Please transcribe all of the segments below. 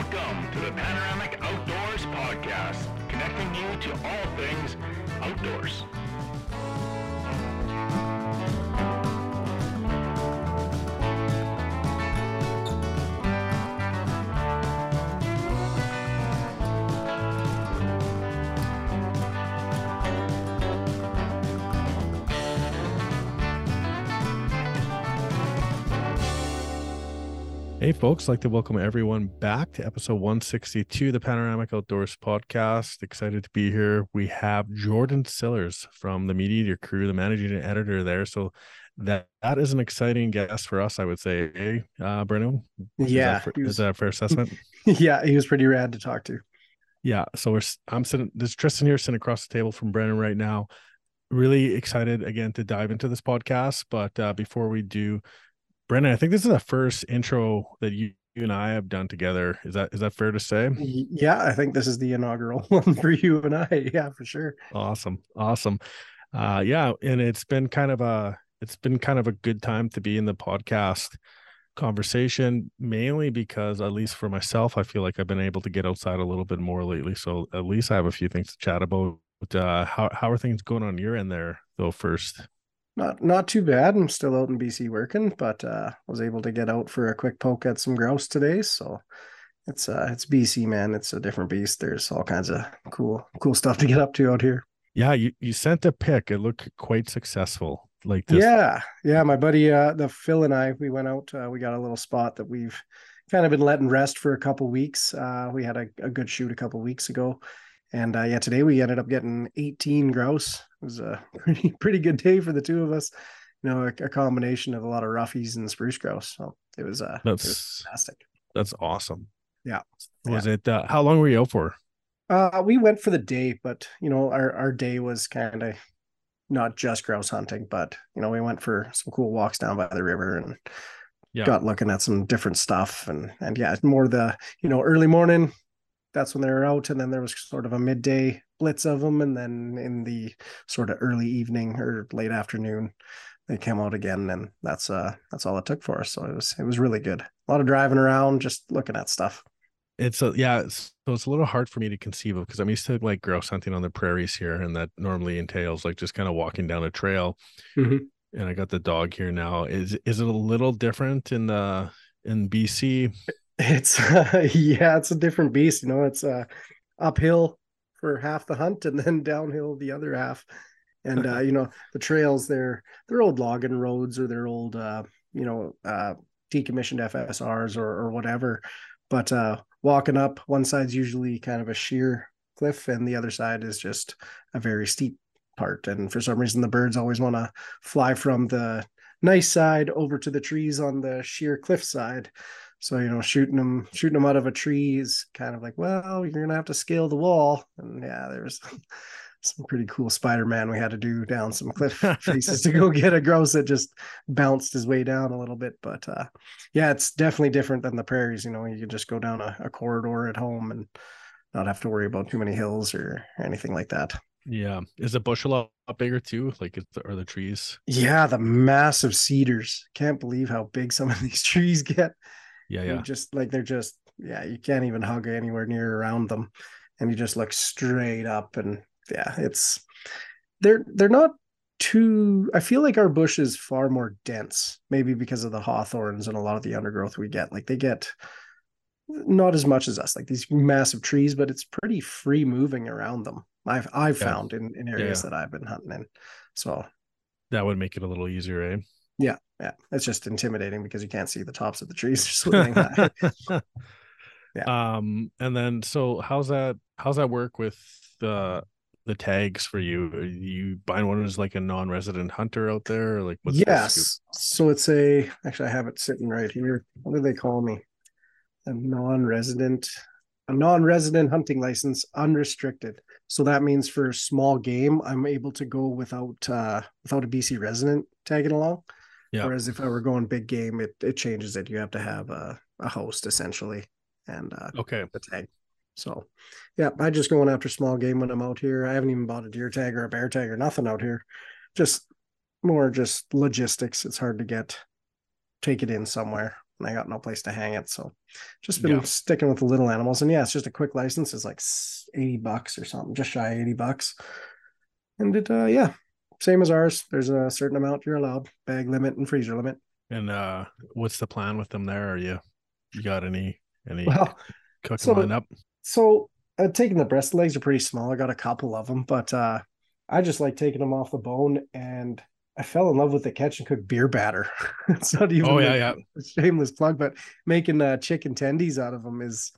Welcome to the Panoramic Outdoors Podcast, connecting you to all things outdoors. Hey folks, I'd like to welcome everyone back to episode 162, the Panoramic Outdoors Podcast. Excited to be here. We have Jordan Sillars from the Meat Eater crew, the managing editor there. So that is an exciting guest for us, I would say. Hey, Brennan? Yeah. Is that a fair assessment? Yeah, he was pretty rad to talk to. Yeah, so there's Tristan here sitting across the table from Brennan right now. Really excited, again, to dive into this podcast. But before we do, Brennan, I think this is the first intro that you and I have done together. Is that fair to say? Yeah, I think this is the inaugural one for you and I. Yeah, for sure. Awesome. Yeah, and it's been kind of a good time to be in the podcast conversation, mainly because, at least for myself, I feel like I've been able to get outside a little bit more lately. So at least I have a few things to chat about. How are things going on your end there, though? First. Not too bad. I'm still out in BC working, but was able to get out for a quick poke at some grouse today. So it's BC, man. It's a different beast. There's all kinds of cool stuff to get up to out here. Yeah, you sent a pic. It looked quite successful. Like this. Yeah. My buddy, the Phil and I, we went out. We got a little spot that we've kind of been letting rest for a couple weeks. We had a good shoot a couple weeks ago. And yeah, today we ended up getting 18 grouse. It was a pretty good day for the two of us. You know, a combination of a lot of roughies and spruce grouse. So it was fantastic. That's awesome. Yeah. Was it? How long were you out for? We went for the day, but you know, our day was kind of not just grouse hunting, but you know, we went for some cool walks down by the river and. Yeah. Got looking at some different stuff and yeah, more the early morning. That's when they were out, and then there was sort of a midday blitz of them, and then in the sort of early evening or late afternoon, they came out again, and that's all it took for us. So it was really good. A lot of driving around, just looking at stuff. It's a little hard for me to conceive of because I'm used to like grouse hunting on the prairies here, and that normally entails like just kind of walking down a trail. Mm-hmm. And I got the dog here now. Is it a little different in BC? It's a different beast. It's uphill for half the hunt and then downhill the other half. And the trails, they're old logging roads, or they're old decommissioned FSRs or whatever. But walking up, one side's usually kind of a sheer cliff and the other side is just a very steep part. And for some reason the birds always want to fly from the nice side over to the trees on the sheer cliff side. So, shooting them out of a tree is kind of like, well, you're going to have to scale the wall. And yeah, there was some pretty cool Spider-Man we had to do down some cliff faces to go get a grouse that just bounced his way down a little bit. But yeah, it's definitely different than the prairies. You can just go down a corridor at home and not have to worry about too many hills or anything like that. Yeah. Is the bush a lot bigger too? Like, are the trees? Yeah, the massive cedars. Can't believe how big some of these trees get. Yeah. You just like you can't even hug anywhere near around them, and you just look straight up, and yeah, it's they're not too. I feel like our bush is far more dense, maybe because of the hawthorns and a lot of the undergrowth we get. Like they get not as much as us, like these massive trees, but it's pretty free moving around them. I've found in areas that I've been hunting in, so that would make it a little easier, eh? Yeah. It's just intimidating because you can't see the tops of the trees. They're high. Yeah. And then, so how's that work with the tags for you? Are you buying one as like a non-resident hunter out there? Or like what's yes. So it's actually I have it sitting right here. What do they call me? A non-resident hunting license, unrestricted. So that means for small game, I'm able to go without a BC resident tagging along. Yeah. Whereas if I were going big game, it changes it. You have to have a host essentially and the tag. So yeah, I'm just going after small game when I'm out here. I haven't even bought a deer tag or a bear tag or nothing out here. Just more logistics. It's hard to take it in somewhere. and I got no place to hang it. So just been sticking with the little animals. And yeah, it's just a quick license. It's like $80 or something, just shy of $80. And it, yeah, same as ours. There's a certain amount you're allowed, bag limit and freezer limit. And what's the plan with them there? Are you got any cooking lineup? So taking the breast legs are pretty small. I got a couple of them, but I just like taking them off the bone, and I fell in love with the catch and cook beer batter. It's not even a shameless plug, but making chicken tendies out of them is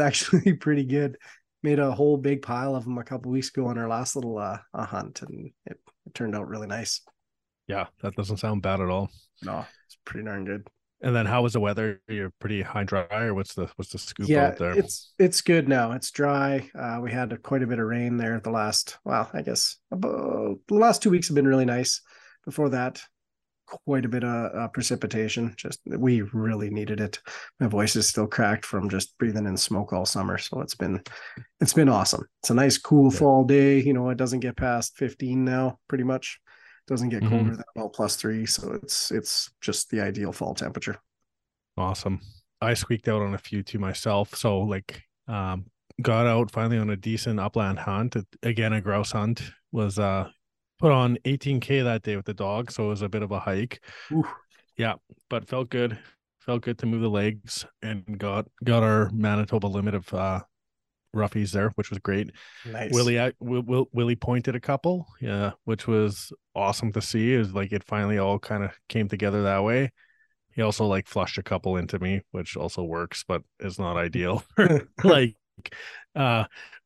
actually pretty good. Made a whole big pile of them a couple of weeks ago on our last little hunt, and it turned out really nice. Yeah, that doesn't sound bad at all. No, it's pretty darn good. And then how was the weather? You're pretty high dry, or what's the scoop out there? It's good now. It's dry. We had quite a bit of rain there the last, I guess about the last 2 weeks have been really nice. Before that, quite a bit of precipitation. Just we really needed it. My voice is still cracked from just breathing in smoke all summer. So it's been awesome. It's a nice cool fall day. You know, it doesn't get past 15 now, pretty much. Doesn't get colder than about +3, so it's just the ideal fall temperature. Awesome. I squeaked out on a few to myself, so like got out finally on a decent upland hunt. Again, a grouse hunt. Was put on 18K that day with the dog, so it was a bit of a hike. Ooh. Yeah, but felt good to move the legs, and got our Manitoba limit of roughies there, which was great. Nice. Willie pointed a couple, which was awesome to see. It was like it finally all kind of came together that way. He also like flushed a couple into me, which also works, but it's not ideal for like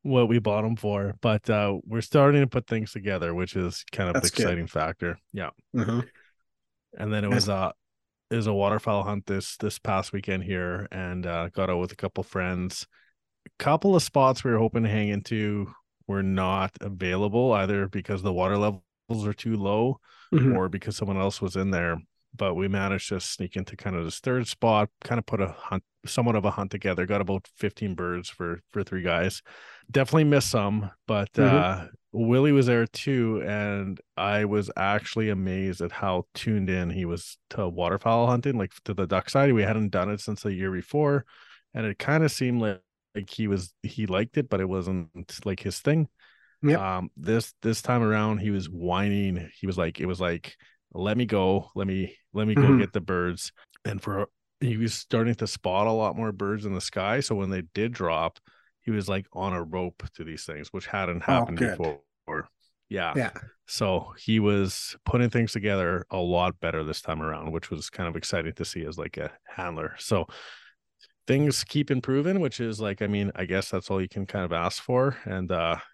what we bought them for. But we're starting to put things together, which is kind of the exciting factor. Yeah. Mm-hmm. And then it was a waterfowl hunt this past weekend here, and got out with a couple friends. Couple of spots we were hoping to hang into were not available, either because the water levels are too low or because someone else was in there, but we managed to sneak into kind of this third spot, kind of put a hunt, somewhat of a hunt together. Got about 15 birds for three guys. Definitely missed some, but Willie was there too, and I was actually amazed at how tuned in he was to waterfowl hunting, like to the duck side. We hadn't done it since the year before, and it kind of seemed like he liked it, but it wasn't like his thing. Yeah. This time around, he was whining. He was like, it was like, let me go get the birds. And he was starting to spot a lot more birds in the sky. So when they did drop, he was like on a rope to these things, which hadn't happened before. Yeah. So he was putting things together a lot better this time around, which was kind of exciting to see as like a handler. So things keep improving, which is like, I mean, I guess that's all you can kind of ask for. And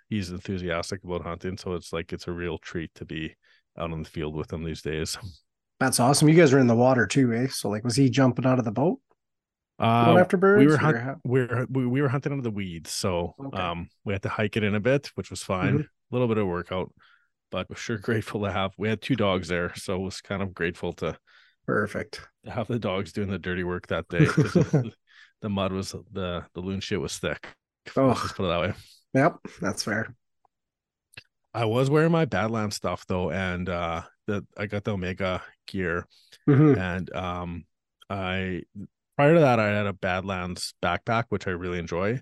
he's enthusiastic about hunting. So it's like, it's a real treat to be out on the field with him these days. That's awesome. You guys are in the water too, eh? So like, was he jumping out of the boat? Going after birds? We were hunting under the weeds. So we had to hike it in a bit, which was fine. A little bit of workout, but we're sure grateful to have, we had two dogs there. So it was kind of grateful to have the dogs doing the dirty work that day. The mud was the loon shit was thick. Let's just put it that way. Yep, that's fair. I was wearing my Badlands stuff though, and I got the Omega gear, and I prior to that I had a Badlands backpack, which I really enjoy,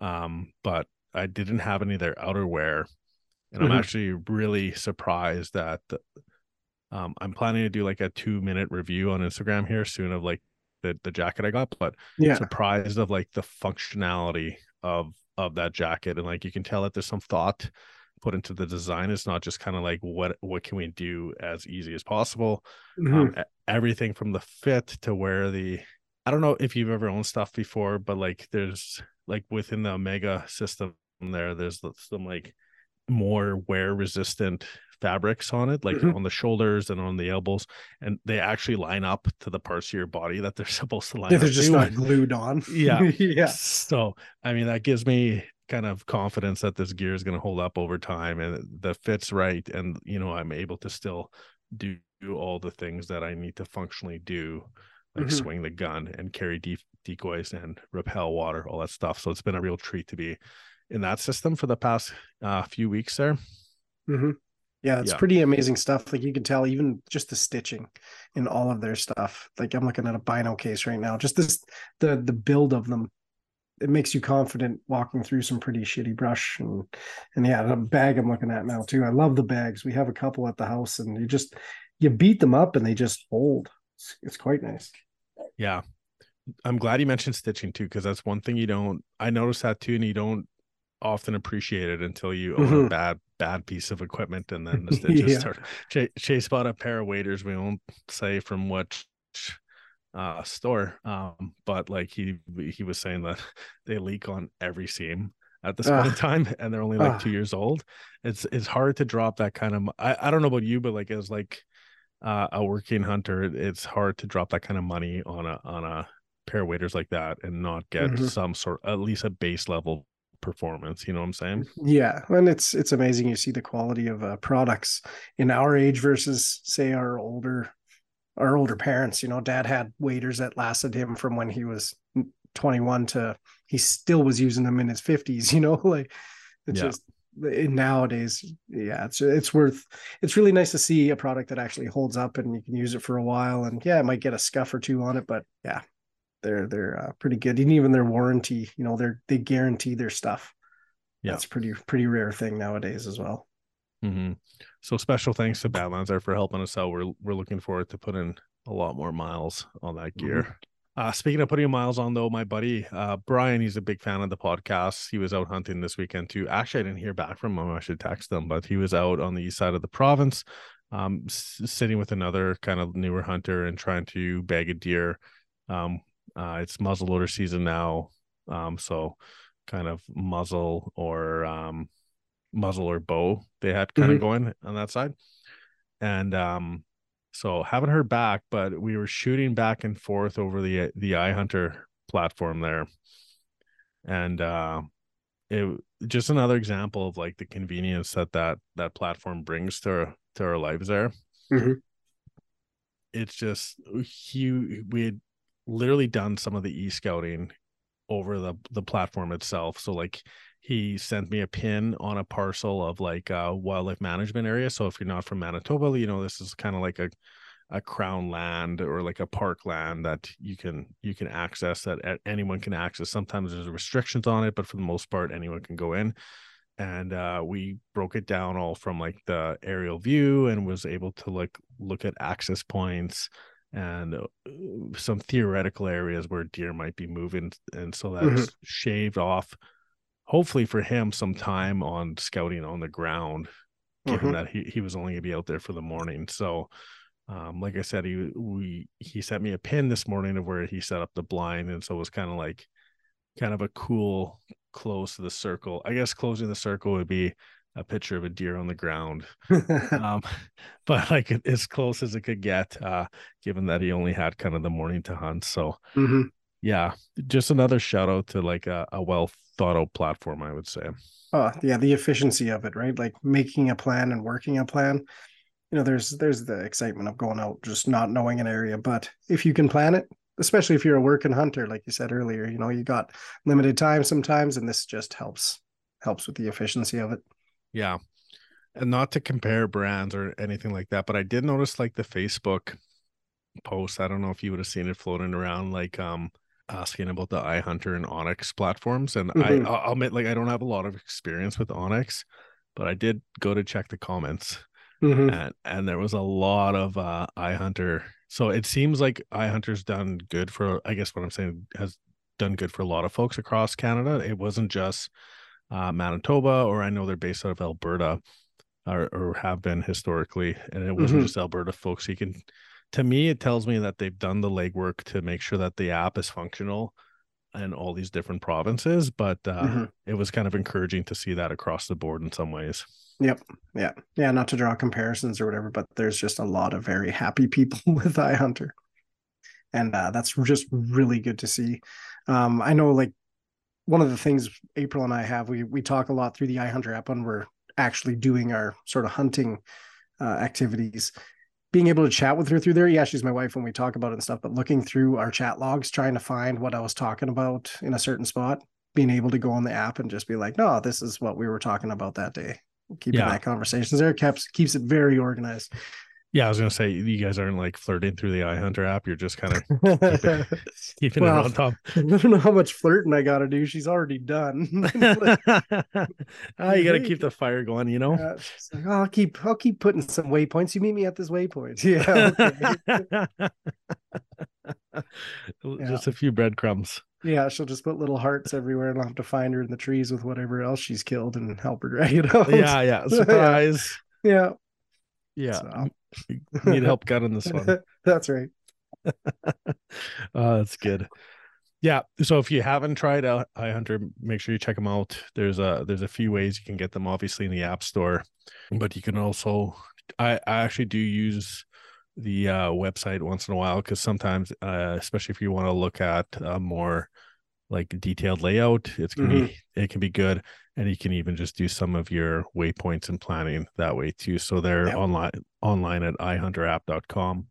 but I didn't have any of their outerwear, and I'm actually really surprised that. I'm planning to do like a 2-minute review on Instagram here soon of like the jacket I got, but surprised of like the functionality of that jacket. And like, you can tell that there's some thought put into the design. It's not just kind of like, what can we do as easy as possible? Everything from the fit to where I don't know if you've ever owned stuff before, but like there's like within the Omega system there's some like more wear resistant fabrics on it, like on the shoulders and on the elbows, and they actually line up to the parts of your body that they're supposed to line up. They're just not glued on. So I mean, that gives me kind of confidence that this gear is going to hold up over time, and the fit's right, and you know, I'm able to still do all the things that I need to functionally do, like swing the gun and carry decoys and repel water, all that stuff. So it's been a real treat to be in that system for the past few weeks there. Yeah, it's pretty amazing stuff. Like you can tell even just the stitching in all of their stuff. Like I'm looking at a Bino case right now. Just this, the build of them. It makes you confident walking through some pretty shitty brush. And yeah, the bag I'm looking at now too. I love the bags. We have a couple at the house and you just, you beat them up and they just hold. It's quite nice. Yeah. I'm glad you mentioned stitching too, because that's one thing you don't, I noticed that too, and you don't often appreciate it until you own a bad piece of equipment. And then the stitches start. Chase bought a pair of waders. We won't say from what store, but like he was saying that they leak on every seam at this point in time, and they're only like 2 years old. It's hard to drop that kind of, I don't know about you, but like as like a working hunter, it's hard to drop that kind of money on a pair of waders like that and not get some sort, at least a base level performance. You know what I'm saying? Yeah. And it's amazing. You see the quality of products in our age versus say our older parents. You know, Dad had waders that lasted him from when he was 21 to he still was using them in his 50s, you know, like it's just nowadays. Yeah. It's really nice to see a product that actually holds up and you can use it for a while. And yeah, it might get a scuff or two on it, but yeah, they're pretty good. And even their warranty, you know, they guarantee their stuff. Yeah. That's a pretty rare thing nowadays as well. Mm-hmm. So special thanks to Badlands there for helping us out. We're looking forward to putting a lot more miles on that gear. Speaking of putting miles on though, my buddy Brian, he's a big fan of the podcast. He was out hunting this weekend too. Actually, I didn't hear back from him. I should text him, but he was out on the east side of the province, sitting with another kind of newer hunter and trying to bag a deer. It's muzzleloader season now, so kind of muzzle or bow they had kind of going on that side, and so haven't heard back, but we were shooting back and forth over the iHunter platform there, and it just another example of like the convenience that platform brings to our lives there. It's just we had literally done some of the e-scouting over the platform itself, so like he sent me a pin on a parcel of like a wildlife management area. So if you're not from Manitoba, you know, this is kind of like a crown land or like a park land that you can access, that anyone can access. Sometimes there's restrictions on it, but for the most part, anyone can go in. And we broke it down all from like the aerial view and was able to like look at access points and some theoretical areas where deer might be moving. And so that's shaved off, hopefully for him, some time on scouting on the ground, given that he was only going to be out there for the morning. So, like I said, he sent me a pin this morning of where he set up the blind. And so it was kind of a cool close to the circle. I guess closing the circle would be a picture of a deer on the ground. But like as close as it could get, given that he only had kind of the morning to hunt. So yeah, just another shout out to like a well thought out platform, I would say. Oh yeah, the efficiency of it, right? Like making a plan and working a plan. You know, there's the excitement of going out, just not knowing an area, but if you can plan it, especially if you're a working hunter, like you said earlier, you know, you got limited time sometimes, and this just helps with the efficiency of it. Yeah, and not to compare brands or anything like that, but I did notice like the Facebook post. I don't know if you would have seen it floating around, like asking about the iHunter and Onyx platforms, and I'll admit, like I don't have a lot of experience with Onyx, but I did go to check the comments, and there was a lot of iHunter. So it seems like iHunter's done good for, I guess what I'm saying, has done good for a lot of folks across Canada. It wasn't just Manitoba, or I know they're based out of Alberta, or have been historically, and it wasn't just Alberta folks. You can. To me, it tells me that they've done the legwork to make sure that the app is functional in all these different provinces, but it was kind of encouraging to see that across the board in some ways. Yep. Yeah. Yeah. Not to draw comparisons or whatever, but there's just a lot of very happy people with iHunter. And that's just really good to see. I know like one of the things April and I have, we talk a lot through the iHunter app when we're actually doing our sort of hunting activities. Being able to chat with her through there. Yeah, she's my wife when we talk about it and stuff, but looking through our chat logs, trying to find what I was talking about in a certain spot, being able to go on the app and just be like, no, this is what we were talking about that day. keeping that conversation there. Keeps it very organized. Yeah, I was going to say, you guys aren't like flirting through the iHunter app. You're just kind of keeping it on top. I don't know how much flirting I got to do. She's already done. You got to keep the fire going, you know? She's like, I'll keep putting some waypoints. You meet me at this waypoint. Yeah. Okay. Just a few breadcrumbs. Yeah, she'll just put little hearts everywhere, and I'll have to find her in the trees with whatever else she's killed and help her drag it out. Yeah. Surprise. Yeah. So. Need help got on this one. That's right. That's good. Yeah. So if you haven't tried out iHunter, make sure you check them out. There's a few ways you can get them, obviously in the app store, but you can also, I actually do use the website once in a while, because sometimes, especially if you want to look at a more like detailed layout, it can be good. And you can even just do some of your waypoints and planning that way too. So they're online at ihunterapp.com.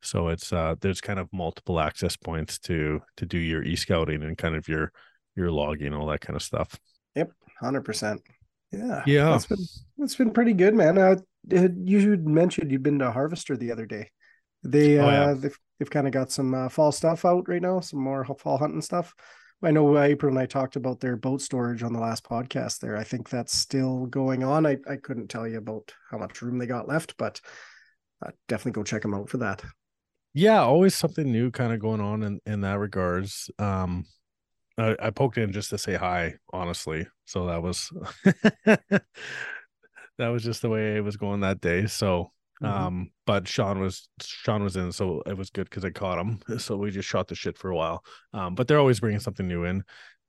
So it's there's kind of multiple access points to do your e-scouting and kind of your logging, all that kind of stuff. Yep, 100%. Yeah. That's been pretty good, man. You had mentioned you'd been to Harvester the other day. They've kind of got some fall stuff out right now, some more fall hunting stuff. I know April and I talked about their boat storage on the last podcast there. I think that's still going on. I couldn't tell you about how much room they got left, but definitely go check them out for that. Yeah, always something new kind of going on in that regards. I poked in just to say hi, honestly. So that was just the way it was going that day. So but Sean was in, so it was good because I caught him, so we just shot the shit for a while. But they're always bringing something new in,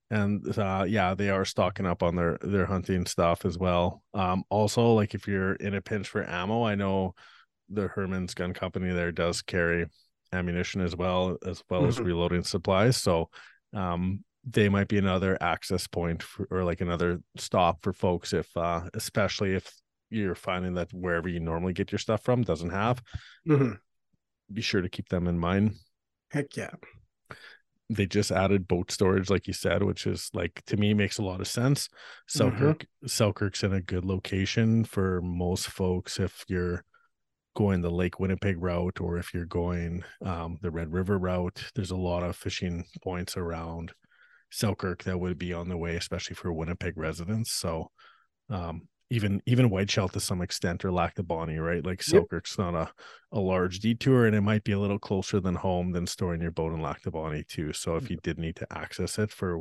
and they are stocking up on their hunting stuff as well. Also, like, if you're in a pinch for ammo, I know the Herman's Gun Company there does carry ammunition as well as reloading supplies, so they might be another access point or another stop for folks if especially if you're finding that wherever you normally get your stuff from doesn't have. Be sure to keep them in mind. Heck yeah. They just added boat storage, like you said, which is, like, to me makes a lot of sense. Selkirk's in a good location for most folks if you're going the Lake Winnipeg route, or if you're going the Red River route. There's a lot of fishing points around Selkirk that would be on the way, especially for Winnipeg residents. So even White Shell to some extent, or Lac de Bonnie, right? Like, Selkirk's not a large detour, and it might be a little closer than home than storing your boat in Lac de Bonnie too. So if you did need to access it for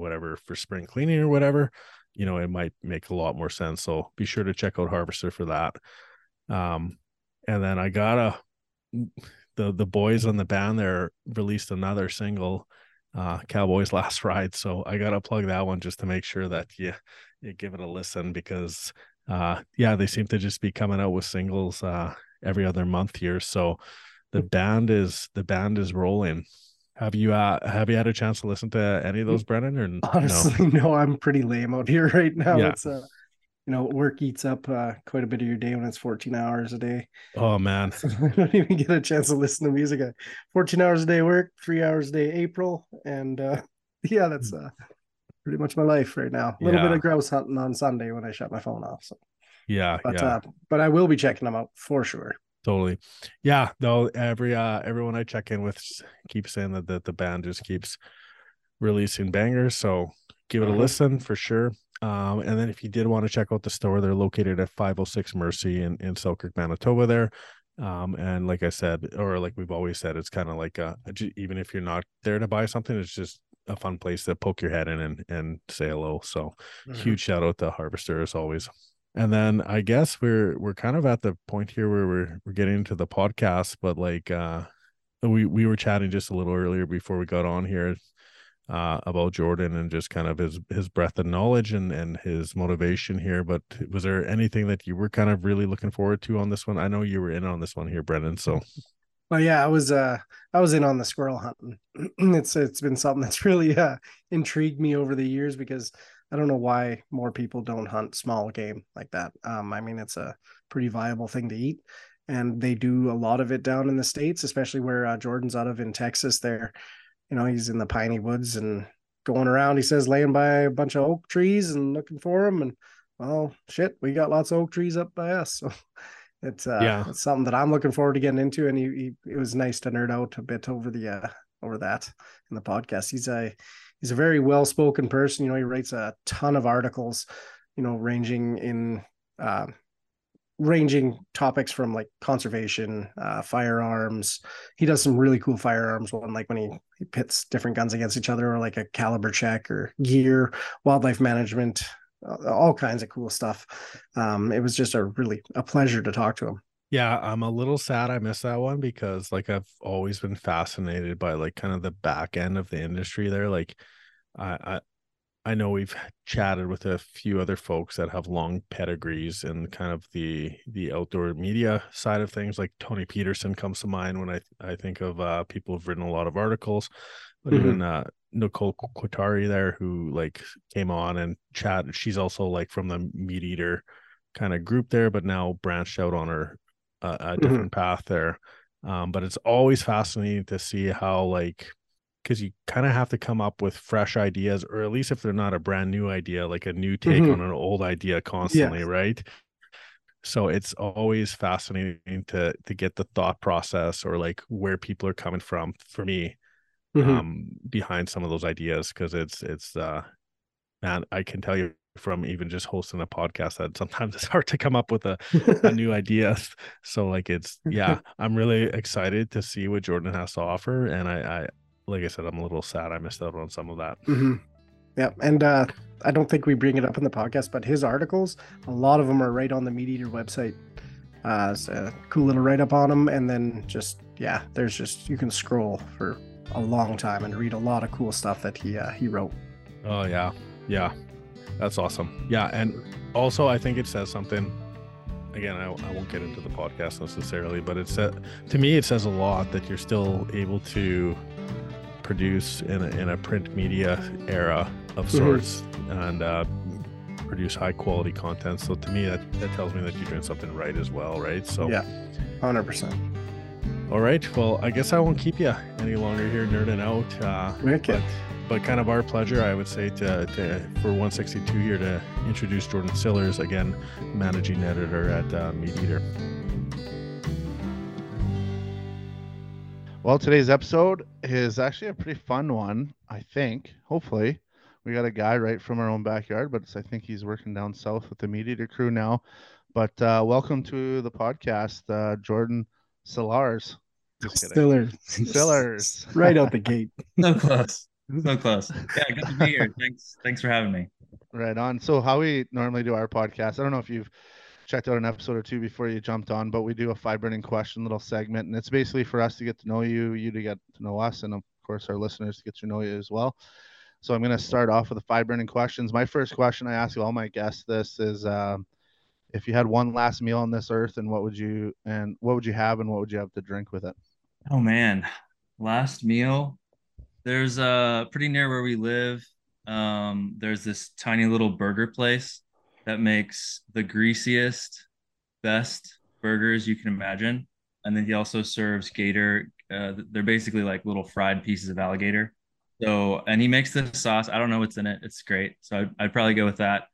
spring cleaning or whatever, you know, it might make a lot more sense. So be sure to check out Harvester for that. And then I got the boys on the band there released another single, Cowboy's Last Ride. So I got to plug that one just to make sure that you give it a listen, because they seem to just be coming out with singles every other month here, so the band is rolling. Have you had a chance to listen to any of those, Brennan? Or honestly, no, I'm pretty lame out here right now. It's work eats up quite a bit of your day when it's 14 hours a day. Oh man. So I don't even get a chance to listen to music. 14 hours a day work, 3 hours a day April, and that's pretty much my life right now. A little bit of grouse hunting on Sunday when I shut my phone off. So but I will be checking them out for sure. Totally. Yeah. No, everyone I check in with keeps saying that the band just keeps releasing bangers. So give it a listen for sure. And then if you did want to check out the store, they're located at 506 Mercy in Selkirk, Manitoba there. And like I said, or like we've always said, it's kind of like even if you're not there to buy something, it's just a fun place to poke your head in and say hello. So huge shout out to Harvester as always. And then I guess we're kind of at the point here where we're getting into the podcast, but like we were chatting just a little earlier before we got on here about Jordan and just kind of his breadth of knowledge and his motivation here. But was there anything that you were kind of really looking forward to on this one? I know you were in on this one here, Brennan, so. Well, yeah, I was in on the squirrel hunting. It's been something that's really intrigued me over the years, because I don't know why more people don't hunt small game like that. I mean, it's a pretty viable thing to eat, and they do a lot of it down in the States, especially where Jordan's out of in Texas there. You know, he's in the piney woods and going around, he says, laying by a bunch of oak trees and looking for them, and well, shit, we got lots of oak trees up by us. So it's something that I'm looking forward to getting into. And it was nice to nerd out a bit over that in the podcast. He's a very well-spoken person. You know, he writes a ton of articles, you know, ranging topics from like conservation, firearms. He does some really cool firearms one, like when he pits different guns against each other, or like a caliber check, or gear, wildlife management, all kinds of cool stuff. It was just a pleasure to talk to him. Yeah, I'm a little sad I missed that one, because like I've always been fascinated by like kind of the back end of the industry there. Like I know we've chatted with a few other folks that have long pedigrees in kind of the outdoor media side of things. Like Tony Peterson comes to mind when I think of people who've written a lot of articles, but even Nicole Quattari there, who like came on and chatted. She's also like from the Meat Eater kind of group there, but now branched out on her a different path there. But it's always fascinating to see how like, because you kind of have to come up with fresh ideas, or at least if they're not a brand new idea, like a new take on an old idea constantly, right? So it's always fascinating to get the thought process, or like where people are coming from, for me, behind some of those ideas, because it's man, I can tell you from even just hosting a podcast that sometimes it's hard to come up with a new idea. So like I'm really excited to see what Jordan has to offer, and I like I said, I'm a little sad I missed out on some of that. Yeah, and I don't think we bring it up in the podcast, but his articles, a lot of them are right on the Meat Eater website. It's a cool little write-up on them, and then just, there's just, you can scroll for a long time and read a lot of cool stuff that he wrote. Oh, yeah, that's awesome. Yeah, and also I think it says something. Again, I won't get into the podcast necessarily, but to me it says a lot that you're still able to produce in a print media era of sorts, and produce high quality content. So to me, that tells me that you're doing something right as well, right? So 100%. All right, well, I guess I won't keep you any longer here nerding out. But kind of our pleasure, I would say, for 162 here to introduce Jordan Sillars, again, managing editor at Meat Eater. Well, today's episode is actually a pretty fun one, I think. Hopefully. We got a guy right from our own backyard, but I think he's working down south with the Meat Eater crew now. But welcome to the podcast, Jordan Sillars. Sillars. Right out the gate. So close. Yeah, good to be here. Thanks for having me. Right on. So how we normally do our podcast, I don't know if you've checked out an episode or two before you jumped on, but we do a five-burning question little segment, and it's basically for us to get to know you, you to get to know us, and of course our listeners to get to know you as well. So I'm going to start off with the five-burning questions. My first question I ask all my guests this is, if you had one last meal on this earth, and what would you have, and what would you have to drink with it? Oh, man. Last meal? There's pretty near where we live. There's this tiny little burger place that makes the greasiest, best burgers you can imagine. And then he also serves gator. They're basically like little fried pieces of alligator. So, and he makes this sauce. I don't know what's in it. It's great. So I'd probably go with that.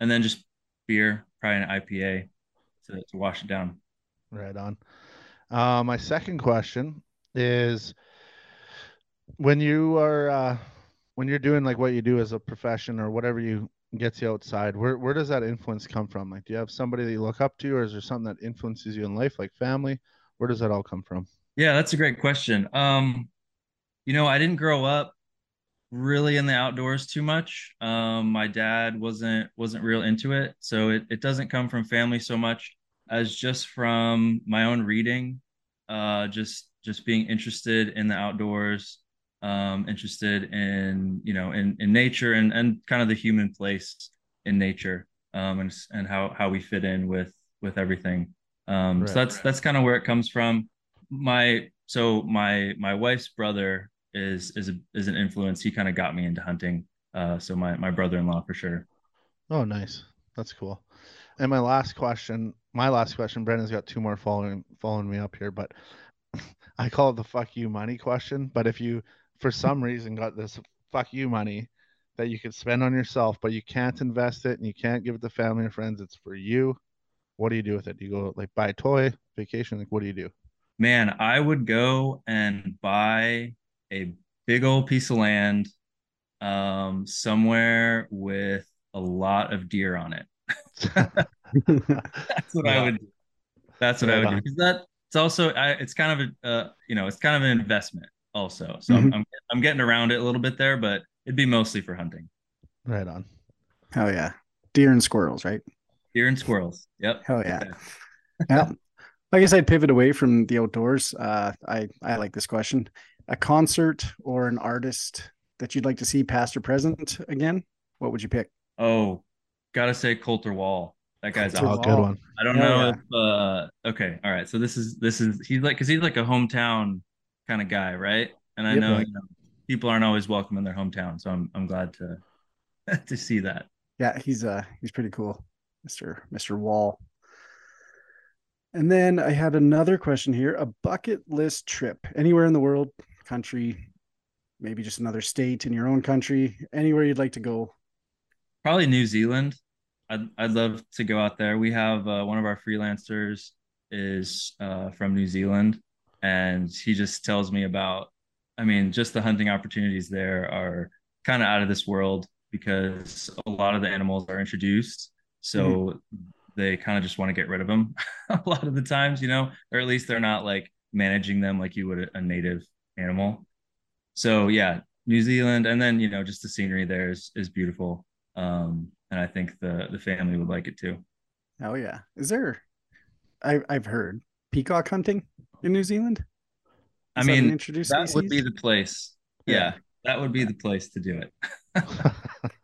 And then just beer, probably an IPA to wash it down. Right on. My second question is, when you're doing like what you do as a profession, or whatever you gets you outside, where does that influence come from? Like, do you have somebody that you look up to, or is there something that influences you in life, like family? Where does that all come from? Yeah, that's a great question. You know, I didn't grow up really in the outdoors too much. My dad wasn't real into it, so it doesn't come from family so much as just from my own reading, just being interested in the outdoors, interested in, you know, in nature and kind of the human place in nature, and how we fit in with everything. Right, so that's kind of where it comes from. My wife's brother is an influence. He kind of got me into hunting. So my brother-in-law for sure. Oh, nice. That's cool. And my last question, Brennan's got two more following me up here, but I call it the fuck you money question. But if you, for some reason, got this fuck you money that you can spend on yourself, but you can't invest it and you can't give it to family or friends. It's for you. What do you do with it? Do you go like buy a toy, vacation? Like, what do you do? Man, I would go and buy a big old piece of land somewhere with a lot of deer on it. That's what I would do. That's what I would do. Because it's also, it's kind of a, it's kind of an investment also. So mm-hmm. I'm getting around it a little bit there, but it'd be mostly for hunting. Right on. Oh yeah. Deer and squirrels, right? Deer and squirrels. Yep. Oh yeah. Yeah. I guess I'd pivot away from the outdoors. I like this question. A concert or an artist that you'd like to see past or present again, what would you pick? Oh, gotta say Colter Wall. That guy's awesome. Good one. I don't know if okay. All right. So this is he's like a hometown kind of guy, right? And I know, people aren't always welcome in their hometown. So I'm glad to see that. Yeah, he's pretty cool. Mr. Wall. And then I had another question here, a bucket list trip anywhere in the world, country, maybe just another state in your own country, anywhere you'd like to go. Probably New Zealand. I'd love to go out there. We have one of our freelancers is from New Zealand, and he just tells me about, just the hunting opportunities there are kind of out of this world because a lot of the animals are introduced. So they kind of just want to get rid of them a lot of the times, or at least they're not like managing them like you would a native animal. So yeah, New Zealand. And then, just the scenery there is beautiful. And I think the family would like it too. Oh yeah. Is there, I've heard peacock hunting in New Zealand? That would be the place. Yeah. That would be the place to do it.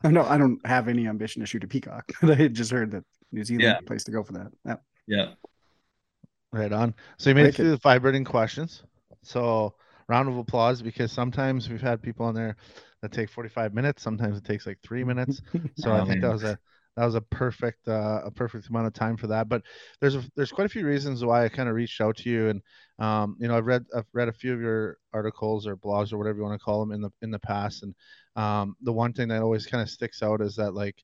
No, I don't have any ambition to shoot a peacock. I had just heard that New Zealand is the place to go for that. Yeah. Right on. So you made it through the vibrating questions. So round of applause, because sometimes we've had people on there that take 45 minutes. Sometimes it takes like 3 minutes. So I think that was a perfect amount of time for that. But there's quite a few reasons why I kind of reached out to you, and I've read a few of your articles or blogs or whatever you want to call them in the past, and the one thing that always kind of sticks out is that, like,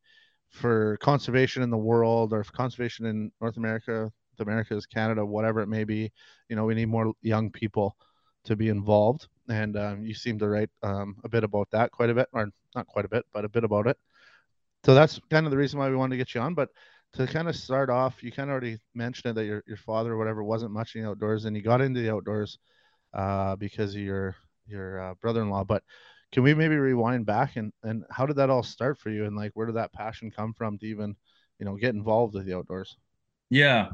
for conservation in the world or for conservation in North America, the Americas, Canada, whatever it may be, we need more young people to be involved, and you seem to write a bit about that, quite a bit, or not quite a bit, but a bit about it. So that's kind of the reason why we wanted to get you on. But to kind of start off, you kind of already mentioned that your father or whatever wasn't much in the outdoors, and you got into the outdoors because of your brother-in-law. But can we maybe rewind back and how did that all start for you, and like where did that passion come from to even get involved with the outdoors? Yeah,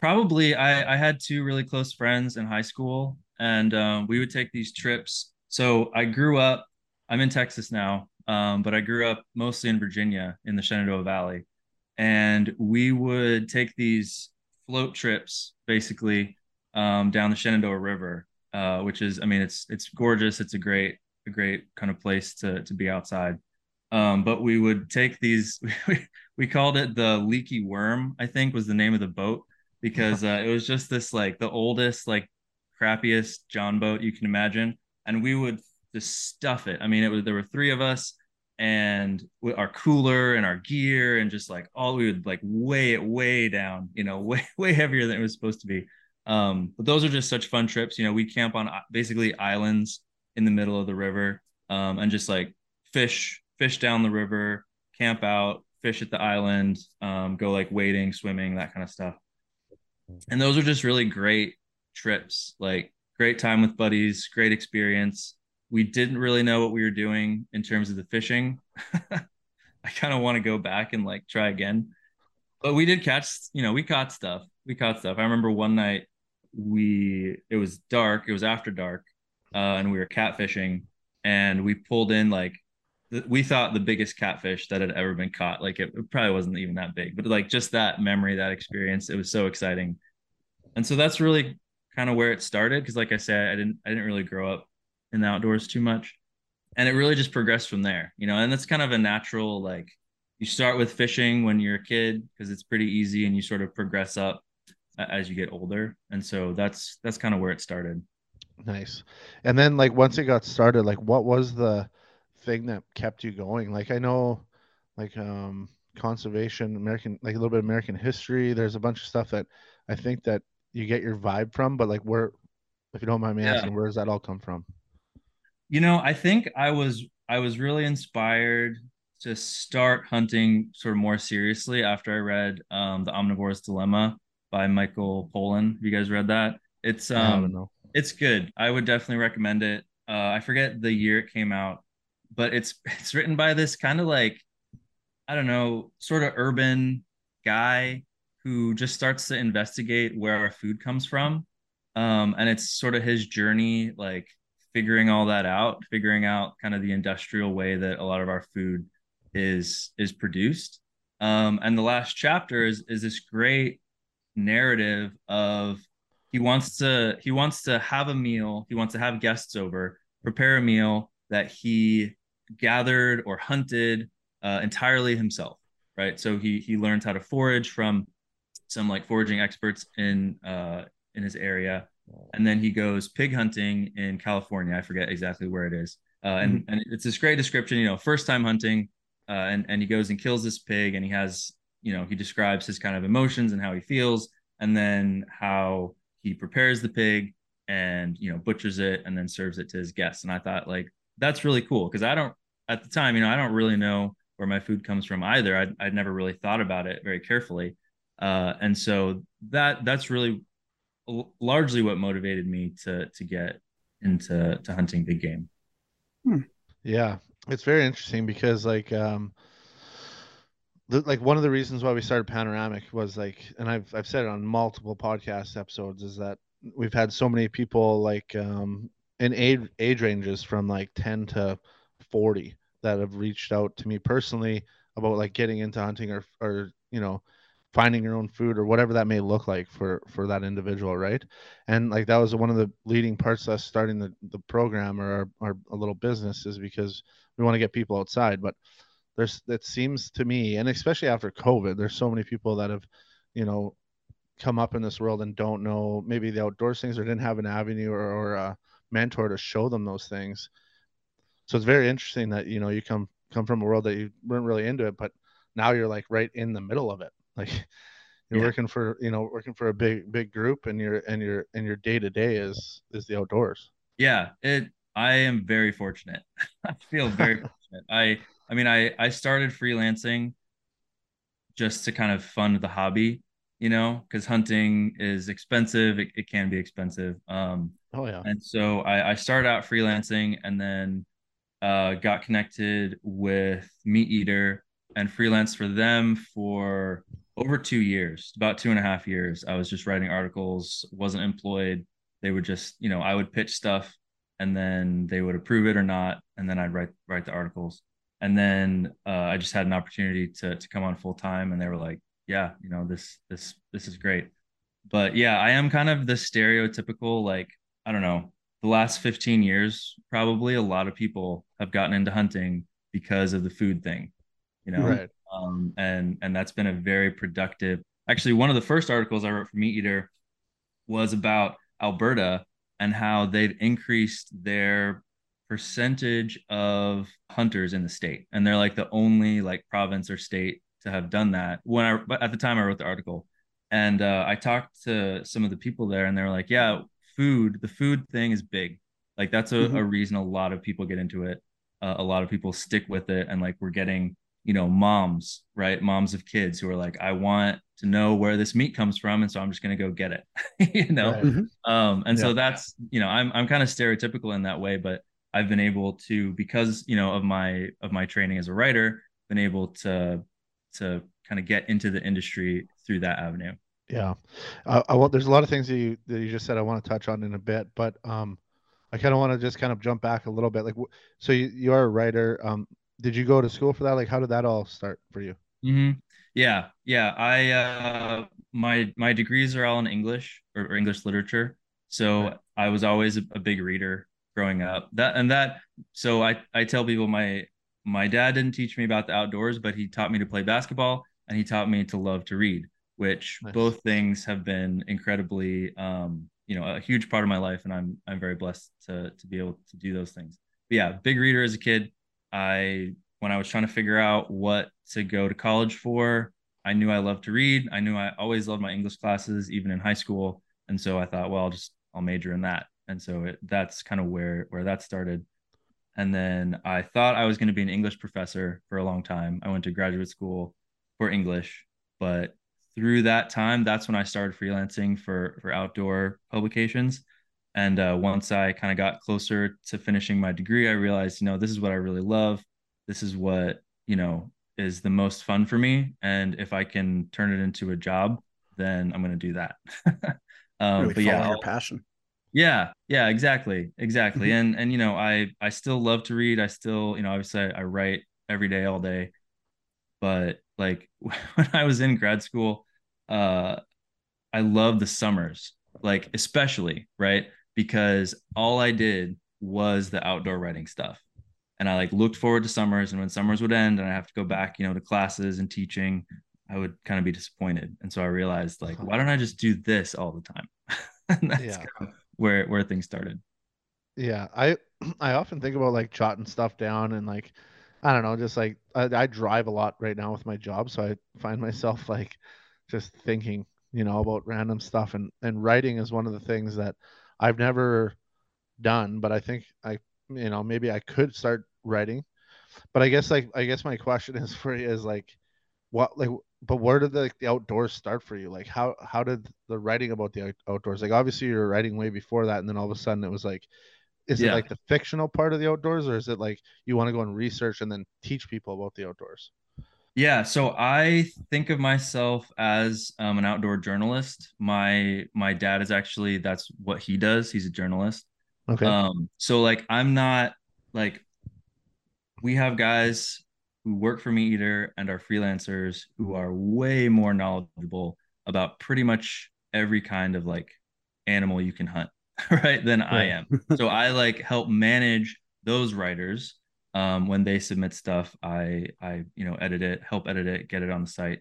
probably I had two really close friends in high school, and we would take these trips. So I grew up, I'm in Texas now, but I grew up mostly in Virginia in the Shenandoah Valley, and we would take these float trips basically down the Shenandoah River, which is, it's gorgeous. It's a great kind of place to be outside. But we would take these, we called it the Leaky Worm, I think was the name of the boat, because it was just this, like, the oldest, like, crappiest John boat you can imagine. And we would just stuff it. There were three of us, and our cooler and our gear, and just like we would like weigh it way down, way heavier than it was supposed to be. But those are just such fun trips. We camp on basically islands in the middle of the river, and just like fish down the river, camp out, fish at the island, go like wading, swimming, that kind of stuff. And those are just really great trips, like great time with buddies, great experience. We didn't really know what we were doing in terms of the fishing. I kind of want to go back and like try again, but we did catch, we caught stuff. I remember one night it was dark, it was after dark, and we were catfishing, and we pulled in like, we thought the biggest catfish that had ever been caught. Like it probably wasn't even that big, but like just that memory, that experience, it was so exciting. And so that's really kind of where it started. 'Cause like I said, I didn't really grow up in the outdoors too much, and it really just progressed from there, and that's kind of a natural, like, you start with fishing when you're a kid because it's pretty easy, and you sort of progress up as you get older, and so that's kind of where it started. Nice. And then, like, once it got started, like, what was the thing that kept you going? Like, I know, like, conservation, American, like a little bit of American history. There's a bunch of stuff that I think that you get your vibe from, but like, where, if you don't mind me asking, where does that all come from? You know, I think I was really inspired to start hunting sort of more seriously after I read The Omnivore's Dilemma by Michael Pollan. Have you guys read that? It's I don't know. It's good. I would definitely recommend it. I forget the year it came out, but it's written by this kind of like, I don't know, sort of urban guy who just starts to investigate where our food comes from. And it's sort of his journey, like figuring all that out, figuring out kind of the industrial way that a lot of our food is produced. And the last chapter is this great narrative of he wants to have a meal. He wants to have guests over, prepare a meal that he gathered or hunted entirely himself, right? So he learns how to forage from some like foraging experts in his area, and then he goes pig hunting in California. I forget exactly where it is, and it's this great description. You know, first time hunting, and he goes and kills this pig, and he has, you know, he describes his kind of emotions and how he feels, and then how he prepares the pig, and you know, butchers it, and then serves it to his guests. And I thought, like, that's really cool, because I don't, at the time, you know, I don't really know where my food comes from either. I'd never really thought about it very carefully. And so that's really largely what motivated me to get into hunting big game. Yeah. It's very interesting because like, like one of the reasons why we started Panoramic was like, and I've said it on multiple podcast episodes, is that we've had so many people like, in age ranges from like 10 to 40 that have reached out to me personally about like getting into hunting or, you know, finding your own food or whatever that may look like for that individual. Right. And like, that was one of the leading parts of us starting the program or our little business, is because we want to get people outside, but that seems to me, and especially after COVID, there's so many people that have, you know, come up in this world and don't know maybe the outdoors things or didn't have an avenue or a mentor to show them those things. So it's very interesting that, you know, you come from a world that you weren't really into it, but now you're like right in the middle of it. Like you're working for a big group, and your day to day is the outdoors. Yeah. I am very fortunate. I feel very fortunate. I mean, I started freelancing just to kind of fund the hobby, you know, because hunting is expensive. It can be expensive. Oh yeah. And so I started out freelancing, and then got connected with Meat Eater and freelance for them for over 2 years, about 2.5 years. I was just writing articles, wasn't employed. They would just, you know, I would pitch stuff and then they would approve it or not. And then I'd write the articles. And then I just had an opportunity to come on full time, and they were like, yeah, you know, this is great. But yeah, I am kind of the stereotypical, like, I don't know, the last 15 years, probably a lot of people have gotten into hunting because of the food thing, you know, right. And that's been a very productive, actually one of the first articles I wrote for Meat Eater was about Alberta and how they've increased their percentage of hunters in the state. And they're like the only like province or state to have done that but at the time I wrote the article, and I talked to some of the people there, and they were like, yeah, the food thing is big. Like that's a reason a lot of people get into it. A lot of people stick with it. And like, we're getting, you know, moms, right? Moms of kids who are like, I want to know where this meat comes from. And so I'm just going to go get it, you know? Right. So that's, you know, I'm kind of stereotypical in that way, but I've been able to, because, you know, of my training as a writer, been able to kind of get into the industry through that avenue. Yeah. There's a lot of things that you just said I want to touch on in a bit, but I kind of want to just kind of jump back a little bit. Like, so you are a writer. Did you go to school for that? Like, how did that all start for you? Mm-hmm. Yeah. Yeah. I, my degrees are all in English or English literature. So okay. I was always a big reader growing up. So I tell people my dad didn't teach me about the outdoors, but he taught me to play basketball and he taught me to love to read, which nice. Both things have been incredibly, you know, a huge part of my life. And I'm very blessed to be able to do those things. But yeah, big reader as a kid. When I was trying to figure out what to go to college for, I knew I loved to read. I knew I always loved my English classes, even in high school. And so I thought, well, I'll major in that. And so that's kind of where that started. And then I thought I was going to be an English professor for a long time. I went to graduate school for English, but through that time, that's when I started freelancing for outdoor publications. And once I kind of got closer to finishing my degree, I realized, this is what I really love. This is what, is the most fun for me. And if I can turn it into a job, then I'm going to do that. Really but follow your passion. Yeah, exactly. And, I still love to read. I still, obviously I write every day, all day, but like when I was in grad school, I loved the summers, like especially, right? Because all I did was the outdoor writing stuff. And I looked forward to summers, and when summers would end and I have to go back, to classes and teaching, I would kind of be disappointed. And so I realized why don't I just do this all the time? And that's kind of where things started. Yeah. I often think about jotting stuff down and I don't know, just I drive a lot right now with my job. So I find myself just thinking, about random stuff, and writing is one of the things that I've never done, but I think maybe I could start writing. But I guess my question is for you is but where did the outdoors start for you? How did the writing about the outdoors, obviously you were writing way before that. And then all of a sudden it was it the fictional part of the outdoors, or is it you want to go and research and then teach people about the outdoors? Yeah. So I think of myself as an outdoor journalist. My dad is actually, that's what he does. He's a journalist. Okay. So I'm not we have guys who work for Meat Eater and are freelancers who are way more knowledgeable about pretty much every kind of animal you can hunt, right? Than I am. So I help manage those writers. When they submit stuff, I edit it, help edit it, get it on the site.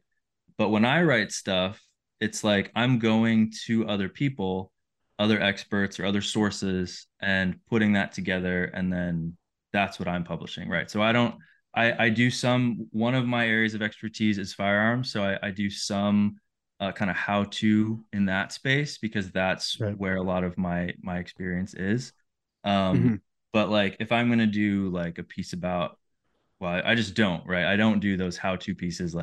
But when I write stuff, it's I'm going to other people, other experts or other sources, and putting that together. And then that's what I'm publishing. Right. So I do one of my areas of expertise is firearms. So I do some kind of how to in that space, because that's right where a lot of my experience is. But if I'm going to do a piece about, well, I just don't, right. I don't do those how to pieces.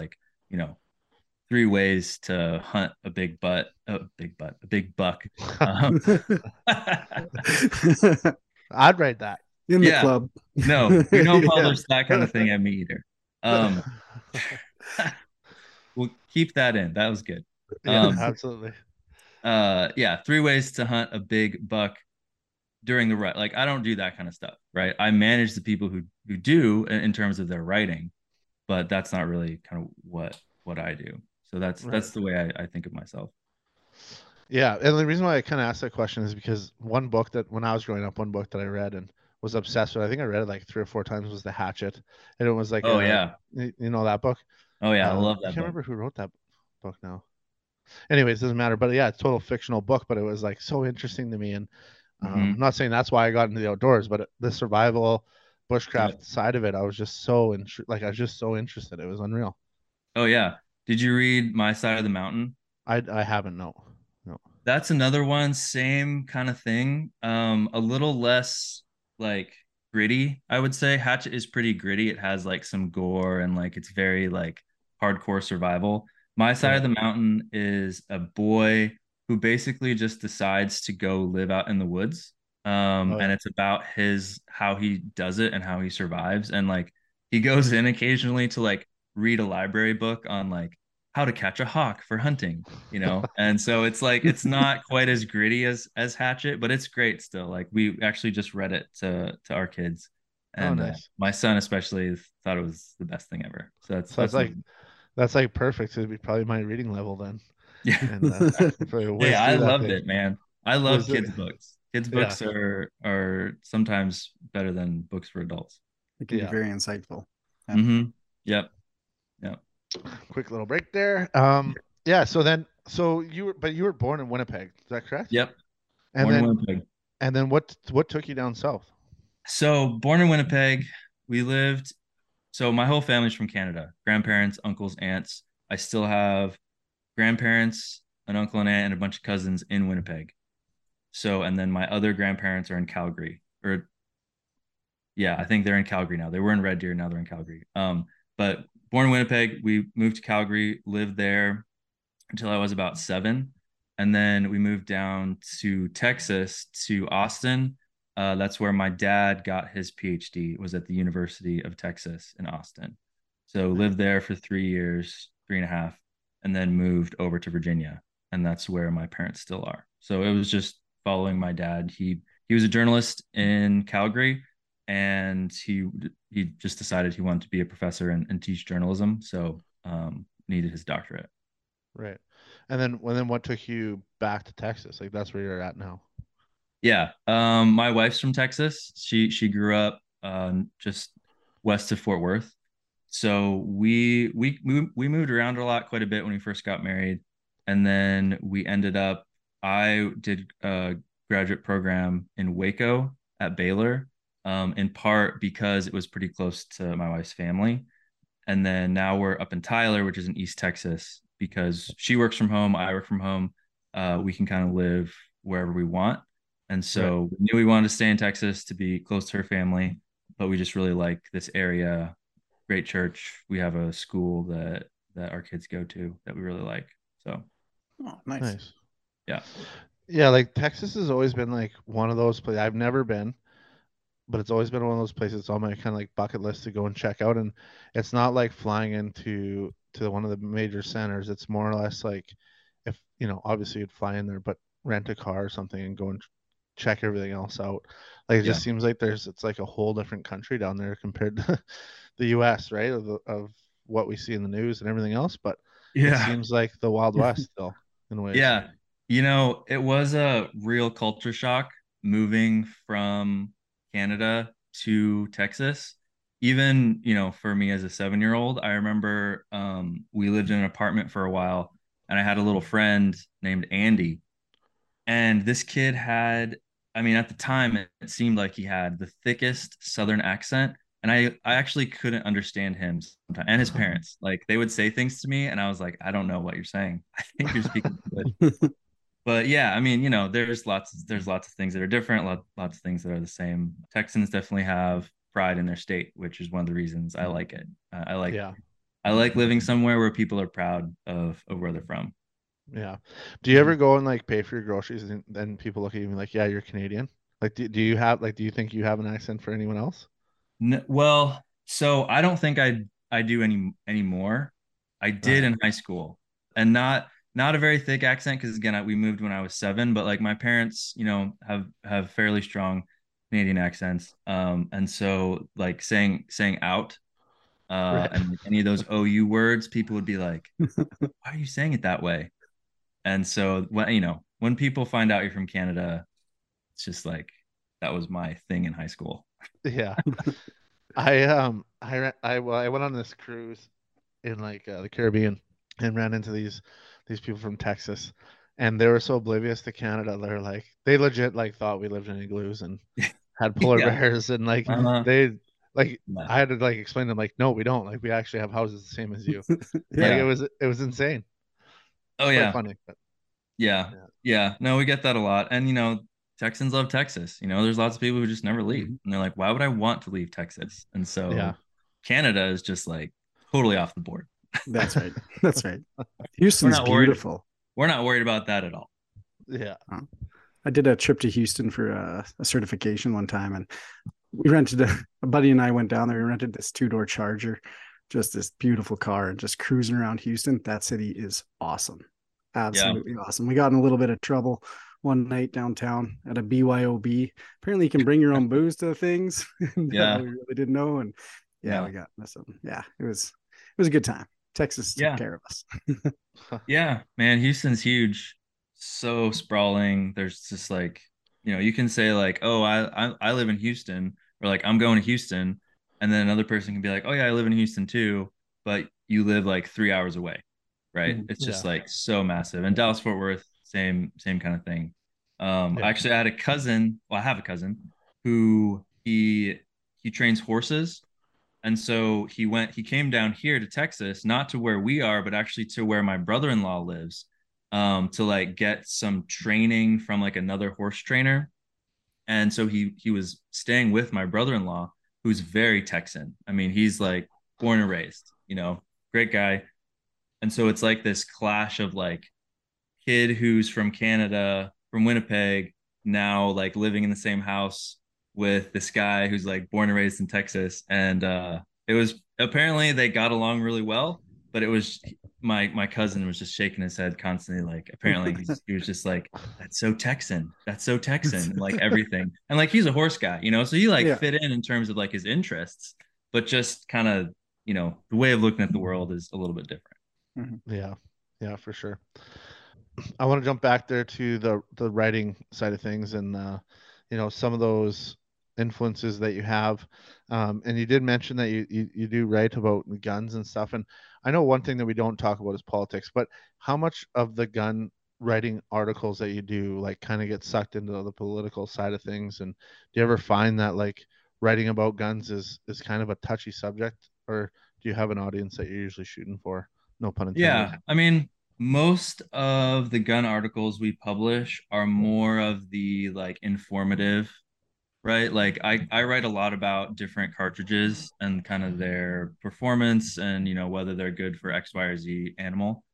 3 ways to hunt a big buck. I'd write that in the club. No, we don't publish that kind of thing at Meat Eater. We'll keep that in. That was good. Absolutely. 3 ways to hunt a big buck during the rut. I don't do that kind of stuff, right? I manage the people who do in terms of their writing, but that's not really kind of what I do. So that's the way I think of myself. Yeah. And the reason why I kind of asked that question is because when I was growing up, one book that I read and was obsessed with, I think I read it 3 or 4 times, was The Hatchet. And it was that book. Oh yeah. I love that. I can't remember who wrote that book now. Anyways, it doesn't matter, but yeah, it's a total fictional book, but it was so interesting to me. And I'm not saying that's why I got into the outdoors, but the survival bushcraft side of it, I was just so interested. It was unreal. Oh yeah. Did you read My Side of the Mountain? I haven't. No. That's another one. Same kind of thing. A little less gritty, I would say. Hatchet is pretty gritty. It has some gore and it's very hardcore survival. My Side of the Mountain is a boy who basically just decides to go live out in the woods. And it's about how he does it and how he survives. And he goes in occasionally to read a library book on how to catch a hawk for hunting, and so it's it's not quite as gritty as Hatchet, but it's great still. We actually just read it to our kids, and my son especially thought it was the best thing ever. So that's perfect. It'd be probably my reading level then. Yeah. And, I loved it, man. I love kids books. Kids books are sometimes better than books for adults. It can be very insightful. Yeah. Mm-hmm. Yep. Yeah. Quick little break there. Yeah. So you were born in Winnipeg. Is that correct? Yep. And born in Winnipeg. And then what took you down south? So born in Winnipeg, we lived, so my whole family's from Canada, grandparents, uncles, aunts. I still have grandparents, an uncle and aunt, and a bunch of cousins in Winnipeg. So, and then my other grandparents are in Calgary, or yeah, I think they're in Calgary now. They were in Red Deer, now they're in Calgary. But born in Winnipeg, we moved to Calgary, lived there until I was about 7. And then we moved down to Texas, to Austin. That's where my dad got his PhD, was at the University of Texas in Austin. So lived there for 3 years, 3.5, and then moved over to Virginia. And that's where my parents still are. So it was just following my dad. He was a journalist in Calgary, and he just decided he wanted to be a professor and teach journalism. So needed his doctorate. Right. And then what took you back to Texas? Like, that's where you're at now. Yeah. My wife's from Texas. She grew up just west of Fort Worth. So we moved around a lot, quite a bit when we first got married. And then we ended up, I did a graduate program in Waco at Baylor, in part because it was pretty close to my wife's family. And then now we're up in Tyler, which is in East Texas, because she works from home, I work from home. We can kind of live wherever we want. And so we knew we wanted to stay in Texas to be close to her family, but we just really like this area. Great church. We have a school that our kids go to that we really like. So nice. Yeah. Like, Texas has always been like one of those places. I've never been, but it's always been one of those places on my kind of like bucket list to go and check out. And it's not like flying into one of the major centers. It's more or less like, if, you know, obviously you'd fly in there, but rent a car or something and go and check everything else out. Like, it just seems like it's like a whole different country down there compared to the U.S., right? Of what we see in the news and everything else. But it seems like the Wild West still in a way. Yeah. You know, it was a real culture shock moving from Canada to Texas. Even, you know, for me as a 7-year-old, I remember we lived in an apartment for a while, and I had a little friend named Andy. And this kid had, I mean, at the time, it seemed like he had the thickest Southern accent. And I actually couldn't understand him sometimes, and his parents. Like, they would say things to me, and I was like, I don't know what you're saying. I think you're speaking good. But yeah, I mean, you know, there's lots of things that are different, lots of things that are the same. Texans definitely have pride in their state, which is one of the reasons I like it. I like living somewhere where people are proud of where they're from. Yeah. Do you ever go and like pay for your groceries, and then people look at you and be like, yeah, you're Canadian? Like, do you think you have an accent for anyone else? No, well, so I don't think I do anymore. I did in high school, and not a very thick accent, because again, we moved when I was 7. But like, my parents, you know, have fairly strong Canadian accents, and so like saying out, and like any of those OU words, people would be like, "Why are you saying it that way?" And so when people find out you're from Canada, it's just like, that was my thing in high school. Yeah. I went on this cruise in like the Caribbean, and ran into these people from Texas, and they were so oblivious to Canada. They're like, they legit like thought we lived in igloos and had polar bears, and like I had to like explain to them, like, no, we don't, like, we actually have houses the same as you. Like, it was insane. Oh, yeah. Funny, but... yeah. No, we get that a lot, and you know, Texans love Texas. You know, there's lots of people who just never leave, and they're like, why would I want to leave Texas? And so Canada is just like totally off the board. That's right. Houston's beautiful. We're not worried about that at all. Yeah. I did a trip to Houston for a certification one time, and we rented a buddy and I went down there. We rented this 2-door Charger, just this beautiful car, and just cruising around Houston. That city is awesome. Absolutely awesome. We got in a little bit of trouble one night downtown at a BYOB. Apparently you can bring your own booze to things. We really didn't know. And we got messed up. Yeah, it was a good time. Texas took care of us. Yeah, man, Houston's huge. So sprawling. There's just like, you know, you can say like, oh, I live in Houston, or like, I'm going to Houston. And then another person can be like, oh yeah, I live in Houston too. But you live like 3 hours away. Right. Mm-hmm. It's just like so massive. And Dallas Fort Worth, same kind of thing. Actually, I had a cousin. Well, I have a cousin who he trains horses, And so he came down here to Texas, not to where we are, but actually to where my brother-in-law lives, to like get some training from like another horse trainer. And so he was staying with my brother-in-law, who's very Texan. I mean, he's like born and raised, you know, great guy. And so it's like this clash of like kid who's from Canada, from Winnipeg, now like living in the same house with this guy who's like born and raised in Texas. And it was apparently they got along really well, but it was my cousin was just shaking his head constantly. Like apparently he was just like, that's so Texan, like everything. And like, he's a horse guy, you know, so he like fit in terms of like his interests, but just kind of, you know, the way of looking at the world is a little bit different. Yeah. Yeah, for sure. I want to jump back there to the writing side of things and, you know, some of those influences that you have. And you did mention that you do write about guns and stuff. And I know one thing that we don't talk about is politics, but how much of the gun writing articles that you do, like kind of get sucked into the political side of things? And do you ever find that like writing about guns is kind of a touchy subject, or do you have an audience that you're usually shooting for? No pun intended. Yeah. I mean, most of the gun articles we publish are more of the like informative, right? Like I write a lot about different cartridges and kind of their performance and, you know, whether they're good for X, Y, or Z animal.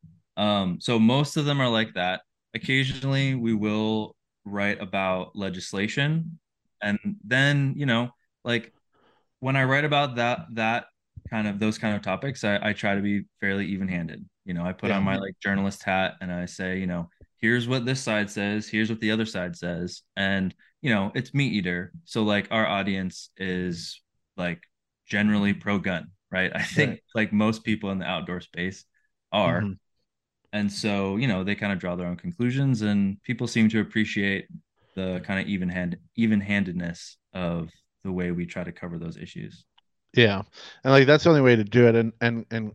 So most of them are like that. Occasionally we will write about legislation. And then, you know, like when I write about that kind of those kind of topics, I try to be fairly even-handed. You know, I put on my like journalist hat and I say, you know, here's what this side says, here's what the other side says. And, you know, it's Meat Eater. So like our audience is like generally pro gun, right? I think like most people in the outdoor space are. Mm-hmm. And so, you know, they kind of draw their own conclusions and people seem to appreciate the kind of even-handedness of the way we try to cover those issues. Yeah. And like, that's the only way to do it. And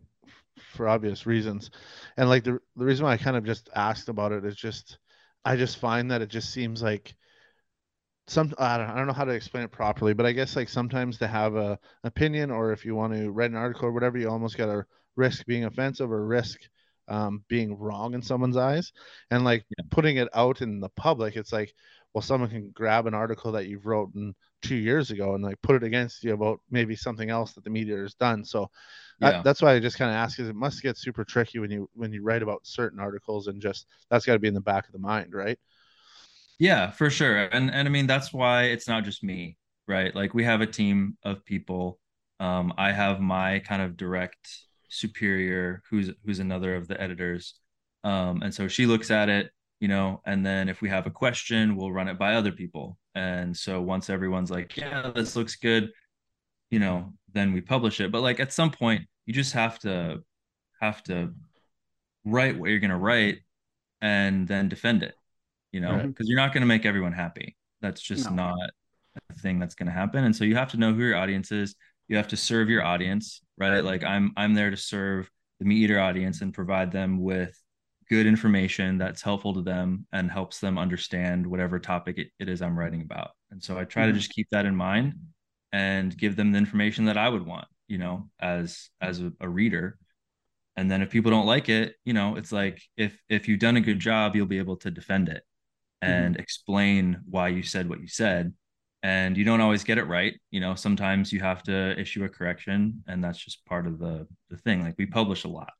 for obvious reasons. And like the reason why I kind of just asked about it is just I just find that it just seems like I don't know how to explain it properly, but I guess like sometimes to have a opinion or if you want to write an article or whatever, you almost got to risk being offensive or risk being wrong in someone's eyes. And like putting it out in the public, it's like, well, someone can grab an article that you've written 2 years ago and like put it against you about maybe something else that the media has done. So that's why I just kind of ask, is it must get super tricky when you write about certain articles, and just that's got to be in the back of the mind, right? Yeah, for sure. And I mean, that's why it's not just me, right? Like we have a team of people. I have my kind of direct superior who's another of the editors. And so she looks at it, you know, and then if we have a question, we'll run it by other people. And so once everyone's like, yeah, this looks good, you know, then we publish it. But like at some point you just have to write what you're going to write and then defend it, you know, because you're not going to make everyone happy. That's just not a thing that's going to happen. And so you have to know who your audience is. You have to serve your audience, right? Like I'm there to serve the Meat Eater audience and provide them with good information that's helpful to them and helps them understand whatever topic it is I'm writing about. And so I try to just keep that in mind and give them the information that I would want, you know, as a reader. And then if people don't like it, you know, it's like, if you've done a good job, you'll be able to defend it and explain why you said what you said. And you don't always get it right. You know, sometimes you have to issue a correction, and that's just part of the thing. Like we publish a lot,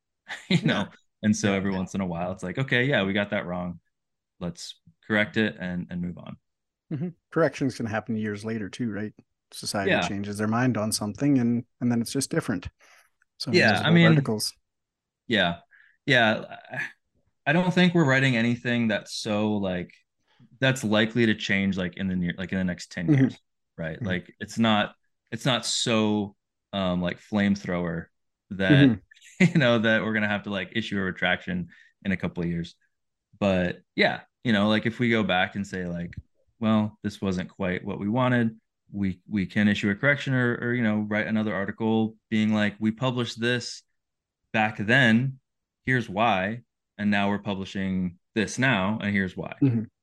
you know, and so every once in a while, it's like, okay, yeah, we got that wrong. Let's correct it and move on. Mm-hmm. Corrections can happen years later too, right? Society changes their mind on something and then it's just different. So I mean, articles. I don't think we're writing anything that's so like, that's likely to change like in the next 10 years, right? Like it's not so like flamethrower that, you know, that we're going to have to like issue a retraction in a couple of years. But yeah, you know, like if we go back and say like, well, this wasn't quite what we wanted, we can issue a correction or, you know, write another article being like, we published this back then, here's why. And now we're publishing this now, and here's why.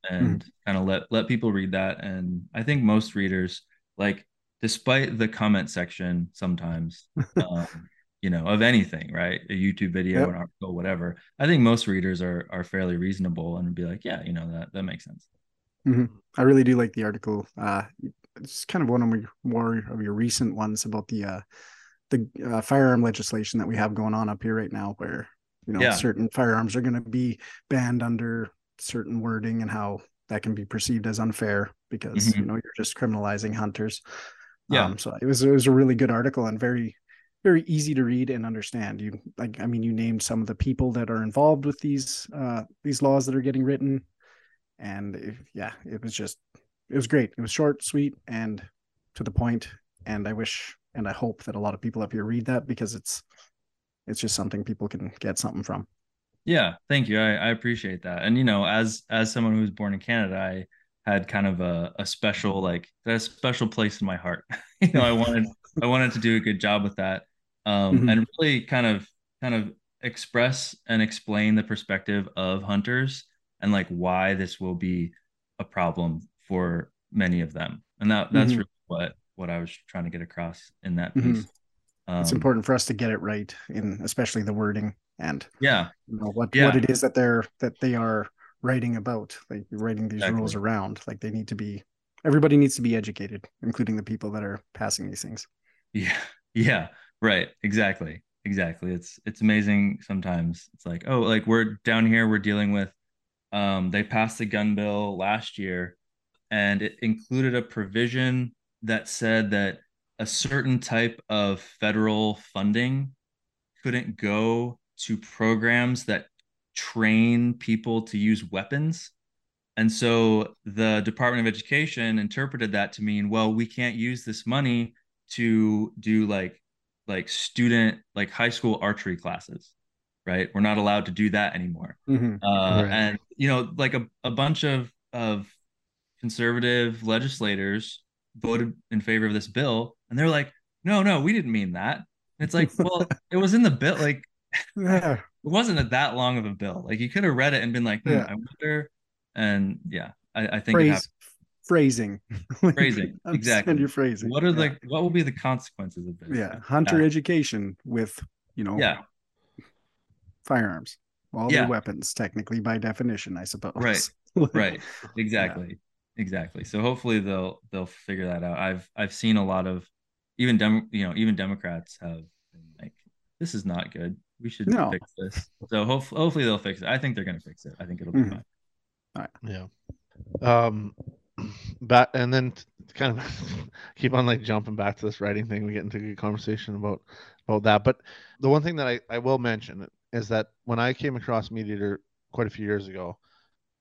And kind of let people read that. And I think most readers, like despite the comment section sometimes, you know, of anything, right? A YouTube video, an article, whatever. I think most readers are fairly reasonable and would be like, yeah, you know, that makes sense. Mm-hmm. I really do like the article. It's kind of one of more of your recent ones about the firearm legislation that we have going on up here right now, where, you know, certain firearms are going to be banned under certain wording and how that can be perceived as unfair because, you know, you're just criminalizing hunters. Yeah. So it was a really good article and very, very easy to read and understand. You named some of the people that are involved with these laws that are getting written. And it was great. It was short, sweet, and to the point. And I wish, and I hope that a lot of people up here read that because it's just something people can get something from. Yeah. Thank you. I appreciate that. And, you know, as someone who was born in Canada, I had kind of a special place in my heart. You know, I wanted to do a good job with that. And really kind of express and explain the perspective of hunters and like why this will be a problem for many of them. And that's really what I was trying to get across in that piece. It's important for us to get it right in especially the wording and what it is that they are writing about, like writing these rules around. Like everybody needs to be educated, including the people that are passing these things. Yeah. Right. Exactly. It's amazing. Sometimes it's like, oh, like we're down here, we're dealing with, they passed the gun bill last year and it included a provision that said that a certain type of federal funding couldn't go to programs that train people to use weapons. And so the Department of Education interpreted that to mean, well, we can't use this money to do like high school archery classes, right? We're not allowed to do that anymore. And, you know, like a bunch of conservative legislators voted in favor of this bill. And they're like, no, we didn't mean that. And it's like, well, it was in the bill. Like, it wasn't that long of a bill. Like you could have read it and been like, I wonder. And I think phrasing. Exactly. Your phrasing. What are what will be the consequences of this? Yeah. Hunter education with, you know, firearms, all their weapons, technically by definition, I suppose. Right. Exactly. Yeah. Exactly. So hopefully they'll figure that out. I've seen a lot of even Democrats have been like, this is not good. We should fix this. So hopefully they'll fix it. I think they're going to fix it. I think it'll be fine. All right. Yeah. But and then kind of keep on like jumping back to this writing thing. We get into a good conversation about that. But the one thing that I will mention is that when I came across Meat Eater quite a few years ago,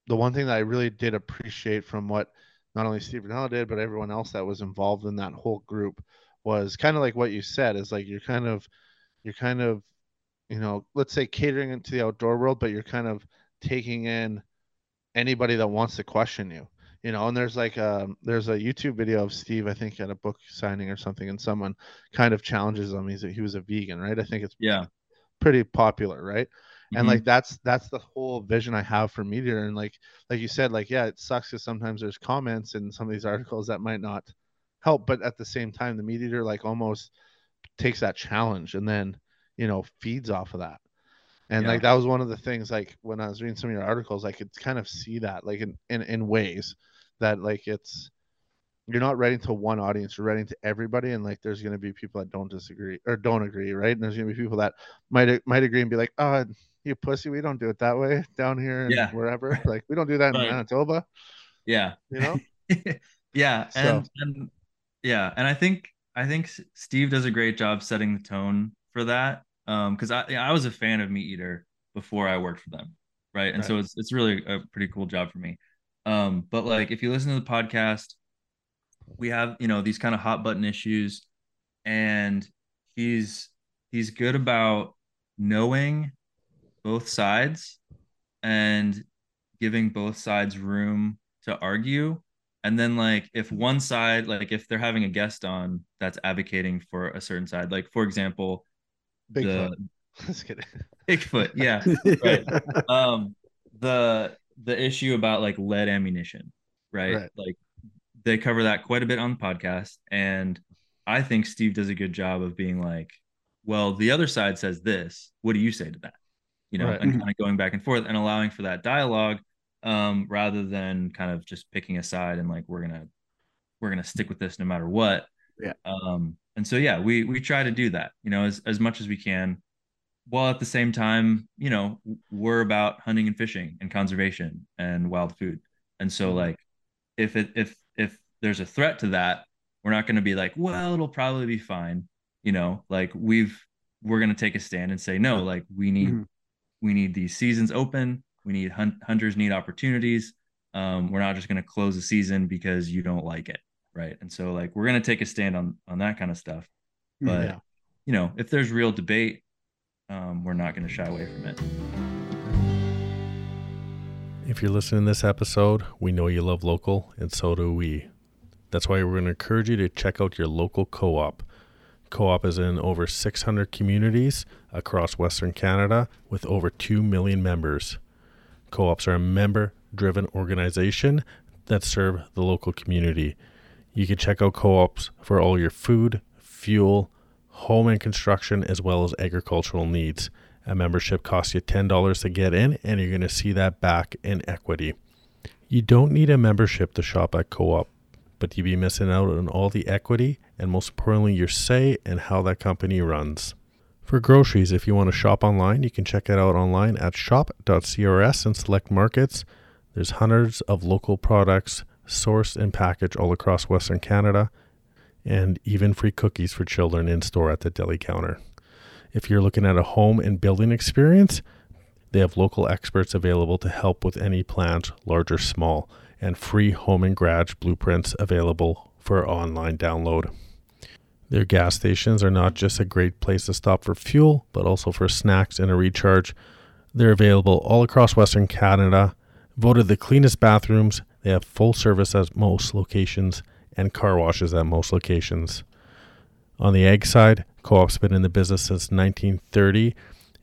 the one thing that I really did appreciate from what not only Steve Rinella did, but everyone else that was involved in that whole group was kind of like what you said is like, you're kind of, you know, let's say catering into the outdoor world, but you're kind of taking in anybody that wants to question you, you know, and there's like there's a YouTube video of Steve, I think at a book signing or something, and someone kind of challenges him. He was a vegan, right? I think it's pretty popular. Right. And like, that's the whole vision I have for Meat Eater. And like you said, like, yeah, it sucks because sometimes there's comments in some of these articles that might not help. But at the same time, the Meat Eater like almost takes that challenge and then, you know, feeds off of that. And like, that was one of the things, like when I was reading some of your articles, I could kind of see that like in ways that like, it's, you're not writing to one audience, you're writing to everybody. And like, there's going to be people that don't disagree or don't agree. Right. And there's going to be people that might agree and be like, oh, you pussy, we don't do it that way down here and wherever, like we don't do that in Manitoba, you know. And I think Steve does a great job setting the tone for that, because I was a fan of Meat Eater before I worked for them, right. So it's really a pretty cool job for me, but like if you listen to the podcast, we have, you know, these kind of hot button issues, and he's good about knowing both sides and giving both sides room to argue. And then like if one side, like if they're having a guest on that's advocating for a certain side, like for example, Bigfoot. Yeah. Right. The issue about like lead ammunition, right? Like they cover that quite a bit on the podcast, and I think Steve does a good job of being like, well, the other side says this, what do you say to that? You know, right. And kind of going back and forth and allowing for that dialogue, rather than kind of just picking a side and like, we're going to stick with this no matter what. Yeah. And so, yeah, we try to do that, you know, as much as we can, while at the same time, you know, we're about hunting and fishing and conservation and wild food. And so like, if there's a threat to that, we're not going to be like, well, it'll probably be fine. You know, like we're going to take a stand and say, no, like we need these seasons open. We need hunters need opportunities. We're not just going to close the season because you don't like it. Right. And so like, we're going to take a stand on that kind of stuff. But, yeah. You know, if there's real debate, we're not going to shy away from it. If you're listening to this episode, we know you love local, and so do we. That's why we're going to encourage you to check out your local co-op. Co-op is in over 600 communities across Western Canada with over 2 million members. Co-ops are a member-driven organization that serve the local community. You can check out co-ops for all your food, fuel, home and construction, as well as agricultural needs. A membership costs you $10 to get in, and you're going to see that back in equity. You don't need a membership to shop at co-op, but you'd be missing out on all the equity and most importantly your say in how that company runs. For groceries, if you want to shop online, you can check it out online at shop.crs and select markets. There's hundreds of local products sourced and packaged all across Western Canada, and even free cookies for children in store at the deli counter. If you're looking at a home and building experience, they have local experts available to help with any plans, large or small, and free home and garage blueprints available for online download. Their gas stations are not just a great place to stop for fuel, but also for snacks and a recharge. They're available all across Western Canada. Voted the cleanest bathrooms, they have full service at most locations and car washes at most locations. On the egg side, Co-op's been in the business since 1930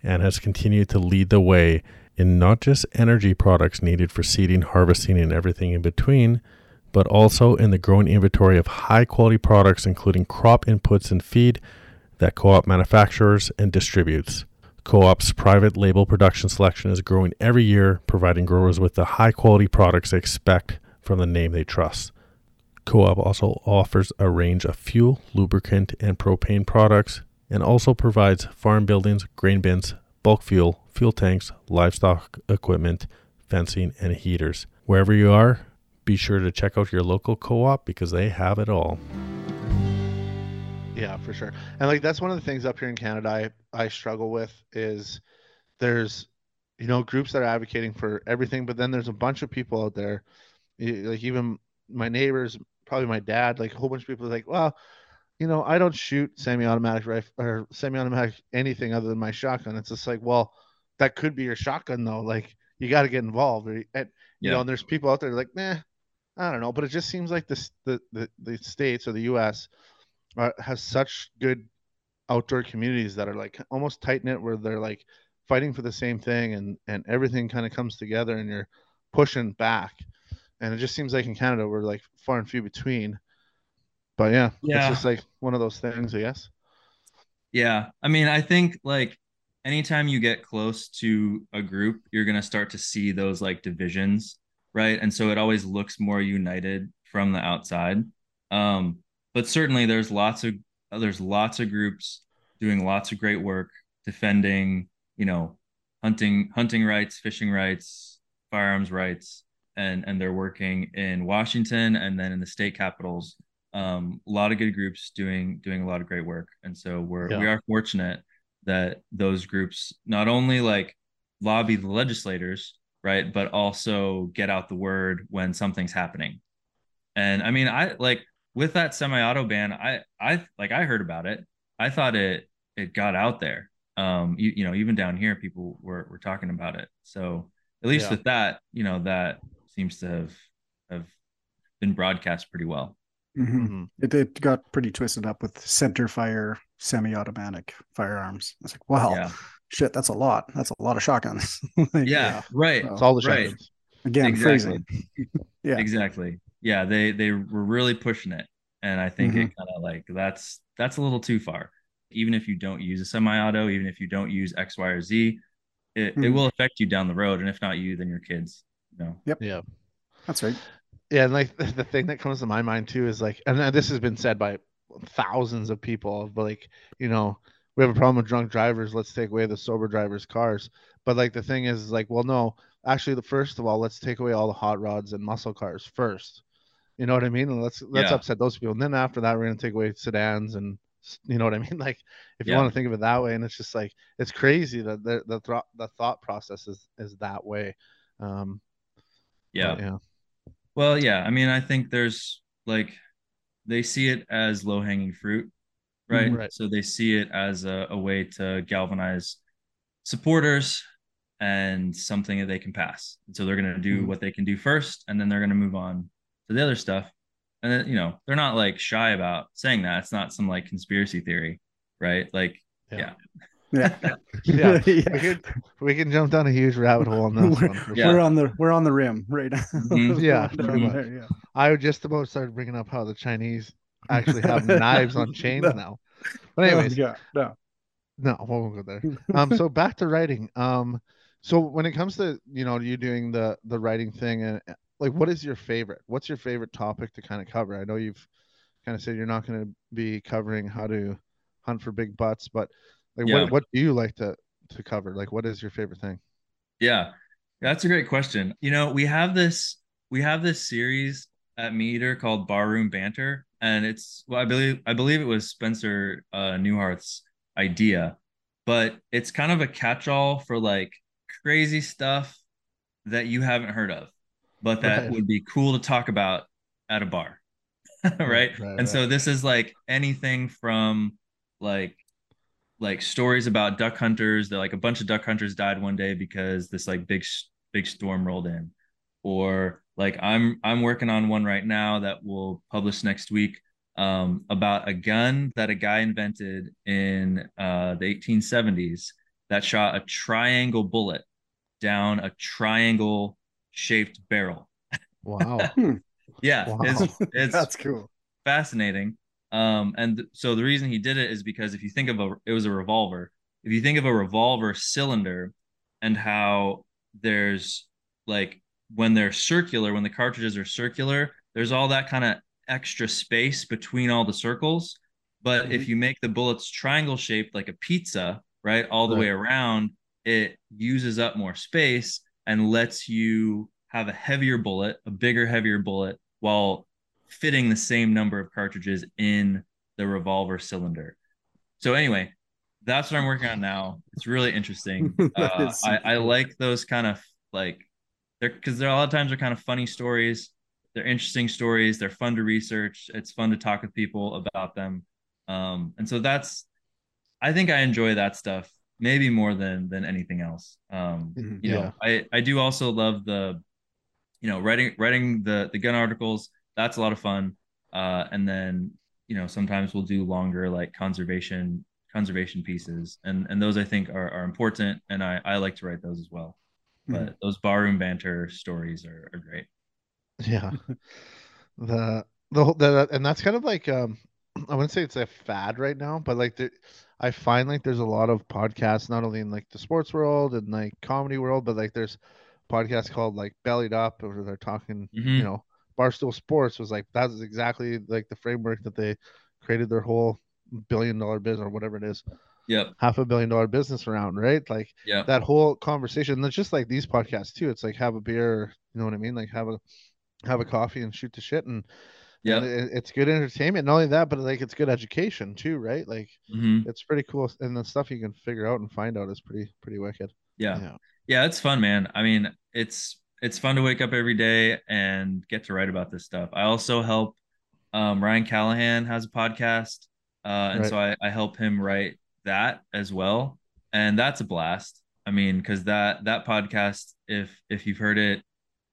and has continued to lead the way in not just energy products needed for seeding, harvesting, and everything in between, but also in the growing inventory of high-quality products, including crop inputs and feed that Co-op manufactures and distributes. Co-op's private label production selection is growing every year, providing growers with the high-quality products they expect from the name they trust. Co-op also offers a range of fuel, lubricant, and propane products, and also provides farm buildings, grain bins, bulk fuel, fuel tanks, livestock equipment, fencing, and heaters. Wherever you are, be sure to check out your local co-op because they have it all. Yeah, for sure. And like, that's one of the things up here in Canada I struggle with is there's, you know, groups that are advocating for everything, but then there's a bunch of people out there, like even my neighbors, probably my dad, like a whole bunch of people are like, well, you know, I don't shoot semi-automatic rifle or semi-automatic anything other than my shotgun. It's just like, well, that could be your shotgun though. Like you got to get involved. And, you know, and there's people out there like, meh, I don't know. But it just seems like this, the States or the U.S. Has such good outdoor communities that are like almost tight knit where they're like fighting for the same thing and everything kind of comes together and you're pushing back. And it just seems like in Canada, we're like far and few between. But yeah, it's just like one of those things, I guess. Yeah. I mean, I think like anytime you get close to a group, you're going to start to see those like divisions, right? And so it always looks more united from the outside. But certainly there's lots of groups doing lots of great work, defending, you know, hunting rights, fishing rights, firearms rights, and they're working in Washington and then in the state capitals. A lot of good groups doing a lot of great work. And so we are fortunate that those groups not only like lobby the legislators, right, but also get out the word when something's happening. And I mean, I like with that semi-auto ban, I heard about it. I thought it got out there. You know, even down here, people were talking about it. So at least with that, you know, that seems to have been broadcast pretty well. Mm-hmm. It got pretty twisted up with center fire semi-automatic firearms. It's like, wow, shit, that's a lot. That's a lot of shotguns. Right. So, it's all the shotguns. Right. Again, exactly. Phrasing. Yeah, exactly. Yeah, they were really pushing it, And I think it kind of like, that's a little too far. Even if you don't use a semi-auto, even if you don't use X, Y, or Z, it will affect you down the road. And if not you, then your kids, you know? Yep. Yeah. That's right. Yeah. And like the thing that comes to my mind too is like, and this has been said by thousands of people, but like, you know, we have a problem with drunk drivers. Let's take away the sober drivers' cars. But like, the thing is like, well, no, actually, first of all, let's take away all the hot rods and muscle cars first. You know what I mean? And let's upset those people. And then after that, we're going to take away sedans and, you know what I mean? Like, if you want to think of it that way. And it's just like, it's crazy that the thought process is that way. Well, yeah. I mean, I think there's like, they see it as low hanging fruit. Right. So they see it as a way to galvanize supporters and something that they can pass. And so they're going to do what they can do first, and then they're going to move on to the other stuff. And then, you know, they're not like shy about saying that. It's not some like conspiracy theory, right? Like, We can jump down a huge rabbit hole on this one. We're on the rim right now. Yeah. I would just about started bringing up how the Chinese actually have knives on chains now. But anyways, we won't go there. So back to writing. So when it comes to, you know, you doing the writing thing, and like, what's your favorite topic to kind of cover? I know you've kind of said you're not going to be covering how to hunt for big butts, but like, what do you like to cover? Like, what is your favorite thing? Yeah, that's a great question. You know, we have this series at Meat Eater called Barroom Banter, and it's, well, I believe it was Spencer Newhart's idea, but it's kind of a catch-all for like crazy stuff that you haven't heard of, but that would be cool to talk about at a bar. Right. So this is like anything from like stories about duck hunters that like a bunch of duck hunters died one day because this like big storm rolled in, or like I'm working on one right now that we'll publish next week about a gun that a guy invented in the 1870s that shot a triangle bullet down a triangle shaped barrel. Wow. It's that's cool, fascinating. So the reason he did it is because if you think of it was a revolver. If you think of a revolver cylinder and how there's like when the cartridges are circular, there's all that kind of extra space between all the circles. But if you make the bullets triangle shaped like a pizza, right, all the way around, it uses up more space and lets you have a bigger, heavier bullet while fitting the same number of cartridges in the revolver cylinder. So anyway, that's what I'm working on now. It's really interesting. I like those kind of like, because they're a lot of times they're kind of funny stories. They're interesting stories. They're fun to research. It's fun to talk with people about them. And so I think I enjoy that stuff maybe more than anything else. You know, I do also love writing the gun articles. That's a lot of fun. And then, you know, sometimes we'll do longer, like conservation pieces. And those I think are important. And I like to write those as well. But those barroom banter stories are great. Yeah. And that's kind of like, I wouldn't say it's a fad right now, but like I find like there's a lot of podcasts, not only in like the sports world and like comedy world, but like there's podcasts called like Bellied Up, where they're talking, you know, Barstool Sports was like, that is exactly like the framework that they created their whole $1 billion business or whatever it is. Yeah. $500 million business around, right? Like that whole conversation. That's just like these podcasts too. It's like have a beer, you know what I mean? Like have a coffee and shoot the shit. And yeah, it's good entertainment. Not only that, but like it's good education too, right? Like it's pretty cool. And the stuff you can figure out and find out is pretty wicked. Yeah, it's fun, man. I mean, it's fun to wake up every day and get to write about this stuff. I also help Ryan Callahan has a podcast. So I help him write that as well. And that's a blast. I mean, because that podcast, if you've heard it,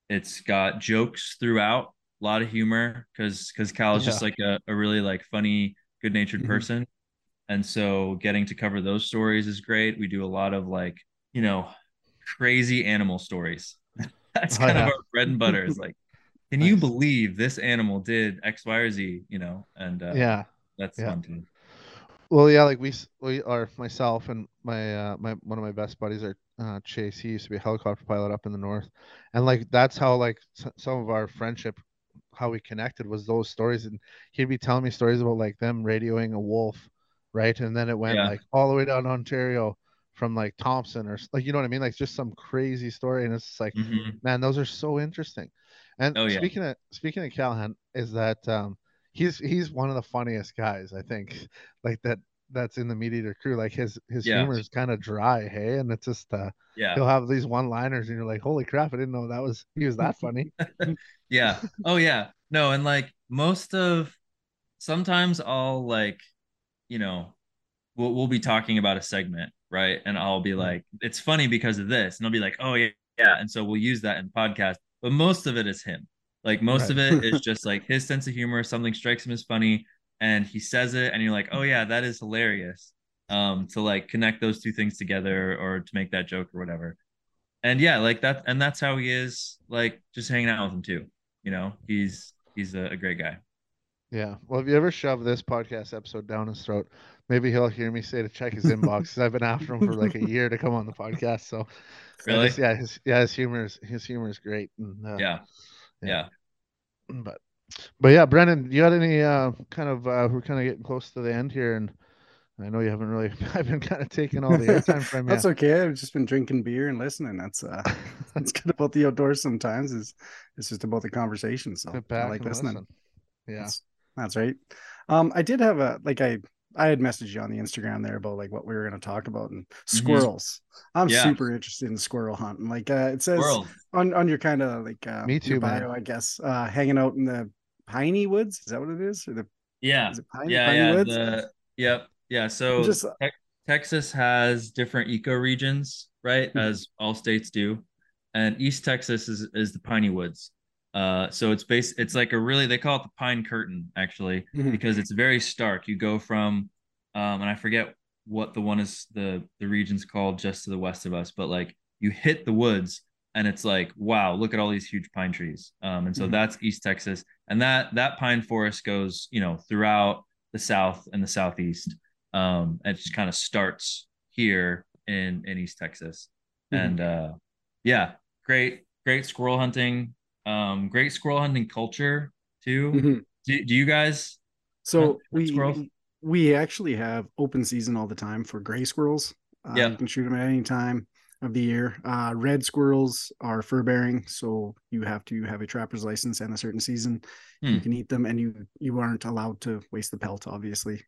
it's got jokes throughout, a lot of humor, because Cal is just like a really like funny, good-natured person. And so getting to cover those stories is great. We do a lot of like, you know, crazy animal stories. That's kind of our bread and butter, is like can you believe this animal did X, Y, or Z, you know? And that's fun too. Well, yeah, like we are, myself and my one of my best buddies are Chase. He used to be a helicopter pilot up in the north, and like that's how like some of our friendship, how we connected, was those stories. And he'd be telling me stories about like them radioing a wolf, right? And then it went like all the way down to Ontario from like Thompson or like, you know what I mean? Like just some crazy story, and it's just like, man, those are so interesting. And speaking of Callahan, is that he's one of the funniest guys, I think, like that's in the Meat Eater crew. Like his humor is kind of dry, hey, and it's just he'll have these one-liners and you're like, holy crap, I didn't know he was that funny. No, and like sometimes I'll like, you know, we'll be talking about a segment, right, and I'll be like, it's funny because of this, and I'll be like, oh yeah, and so we'll use that in podcast. But most of it is him. Like most of it is just like his sense of humor. Something strikes him as funny and he says it, and you're like, oh yeah, that is hilarious. To like connect those two things together or to make that joke or whatever. And yeah, like that. And that's how he is, like just hanging out with him too. You know, he's a great guy. Yeah. Well, if you ever shove this podcast episode down his throat, maybe he'll hear me say to check his inbox, because I've been after him for like a year to come on the podcast. So really? Just, his humor is great. And, But yeah, Brennan, you got any we're kind of getting close to the end here, and I know you haven't really. I've been kind of taking all the airtime from you. That's okay. I've just been drinking beer and listening. That's good about the outdoors. Sometimes it's just about the conversation. So I like listening. Listen. Yeah, that's right. I did have I had messaged you on the Instagram there about like what we were going to talk about, and squirrels. I'm super interested in squirrel hunting. Like it says on your kind of like me too, bio, I guess, hanging out in the piney woods. Is that what it is? Or the piney woods? So just, Texas has different ecoregions, right? As all states do, and East Texas is the piney woods. So it's like a really, they call it the pine curtain actually, because it's very stark. You go from, and I forget what the one is, the region's called just to the west of us, but like you hit the woods and it's like, wow, look at all these huge pine trees. And so that's East Texas, and that pine forest goes, you know, throughout the South and the Southeast. And it just kind of starts here in East Texas. And, great squirrel hunting. Great squirrel hunting culture too. Do you guys? So we actually have open season all the time for gray squirrels. You can shoot them at any time of the year. Red squirrels are fur bearing, so you have to have a trapper's license and a certain season. You can eat them, and you aren't allowed to waste the pelt, obviously,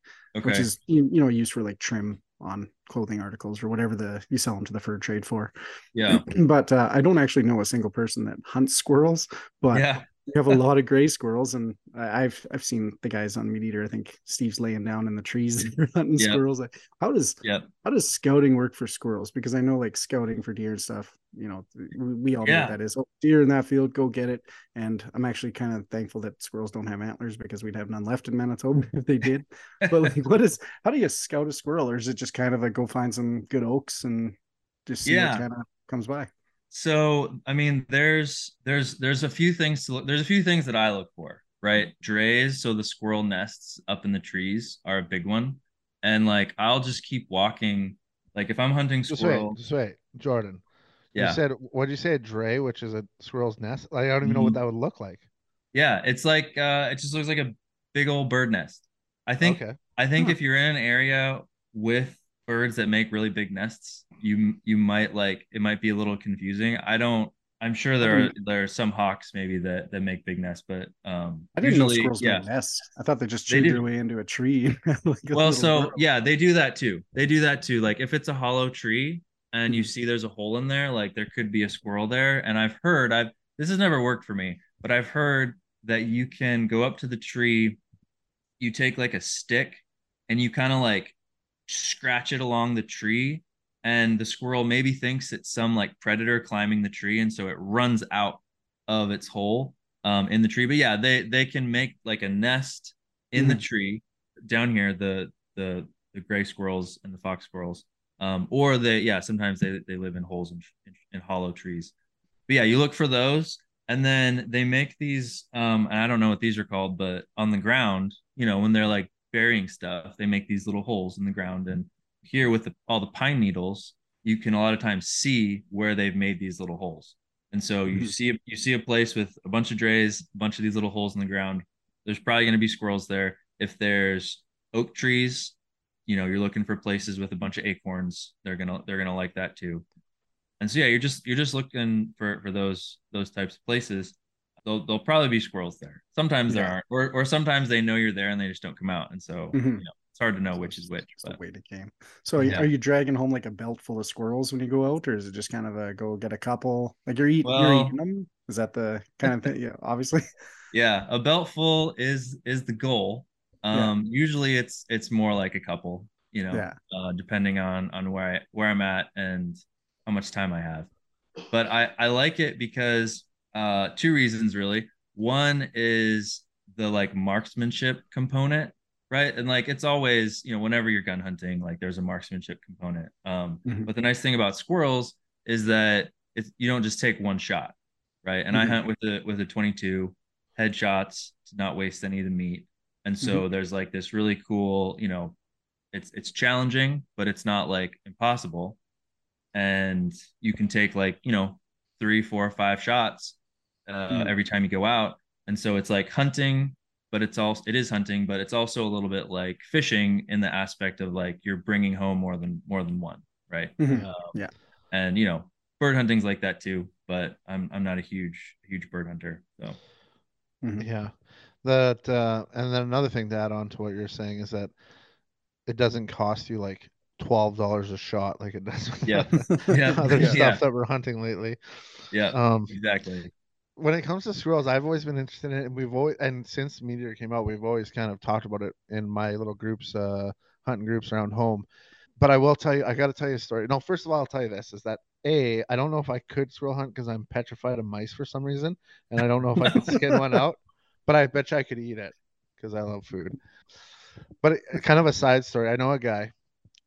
which is used for like trim on clothing articles or whatever you sell them to the fur trade for. But I don't actually know a single person that hunts squirrels, but we have a lot of gray squirrels, and I've seen the guys on Meat Eater. I think Steve's laying down in the trees hunting squirrels. How does scouting work for squirrels? Because I know like scouting for deer and stuff, you know, we all know what that is. Oh, deer in that field, go get it. And I'm actually kind of thankful that squirrels don't have antlers, because we'd have none left in Manitoba if they did. But like, how do you scout a squirrel? Or is it just kind of like go find some good oaks and just see what kind of comes by? So, I mean, there's a few things to look. There's a few things that I look for, right? Drays. So the squirrel nests up in the trees are a big one. And like, I'll just keep walking. Like if I'm hunting squirrel. Just wait, Jordan. Yeah. You said, what did you say? A dray, which is a squirrel's nest. Like, I don't even know what that would look like. Yeah. It's like, it just looks like a big old bird nest. I think if you're in an area with birds that make really big nests, you might like, it might be a little confusing. I'm sure there are some hawks maybe that make big nests, but I didn't know squirrels make nests. I thought they just chewed their way into a tree. They do that too. Like if it's a hollow tree, and you see there's a hole in there, like there could be a squirrel there. And this has never worked for me, but I've heard that you can go up to the tree, you take like a stick and you kind of like scratch it along the tree, and the squirrel maybe thinks it's some like predator climbing the tree, and so it runs out of its hole in the tree. But yeah, they can make like a nest in the tree down here, the gray squirrels and the fox squirrels. Sometimes they live in holes in hollow trees. But yeah, you look for those. And then they make these, and I don't know what these are called, but on the ground, you know, when they're like burying stuff, they make these little holes in the ground. And here with all the pine needles, you can a lot of times see where they've made these little holes. And so you see a place with a bunch of drays, a bunch of these little holes in the ground. There's probably going to be squirrels there. If there's oak trees, you know, you're looking for places with a bunch of acorns. They're gonna like that too. And so yeah, you're just looking for those types of places. There'll probably be squirrels there. Sometimes there aren't, or sometimes they know you're there and they just don't come out. And so you know, it's hard to know which is which. But way to game. So are you dragging home like a belt full of squirrels when you go out, or is it just kind of a go get a couple? Like you're eating them? Is that the kind of thing? Yeah, obviously. Yeah, a belt full is the goal. Usually it's more like a couple, you know, depending on where I'm at and how much time I have. But I like it because two reasons really. One is the like marksmanship component, right? And like, it's always, you know, whenever you're gun hunting, like there's a marksmanship component. But the nice thing about squirrels is that you don't just take one shot, right? And I hunt with a 22 headshots to not waste any of the meat. And so there's like this really cool, you know, it's challenging, but it's not like impossible. And you can take like, you know, 3, 4, 5 shots every time you go out. And so it's like hunting, but it's also a little bit like fishing in the aspect of like, you're bringing home more than one. Right. And you know, bird hunting's like that too, but I'm not a huge bird hunter. So yeah. That and then another thing to add on to what you're saying is that it doesn't cost you like $12 a shot like it does with other stuff that we're hunting lately. Yeah, exactly. When it comes to squirrels, I've always been interested in it, and since Meat Eater came out, we've always kind of talked about it in my little groups, hunting groups around home. But I will tell you, I got to tell you a story. No, first of all, I'll tell you this, is that A, I don't know if I could squirrel hunt because I'm petrified of mice for some reason, and I don't know if I could skin one out. But I bet you I could eat it because I love food. But kind of a side story. I know a guy,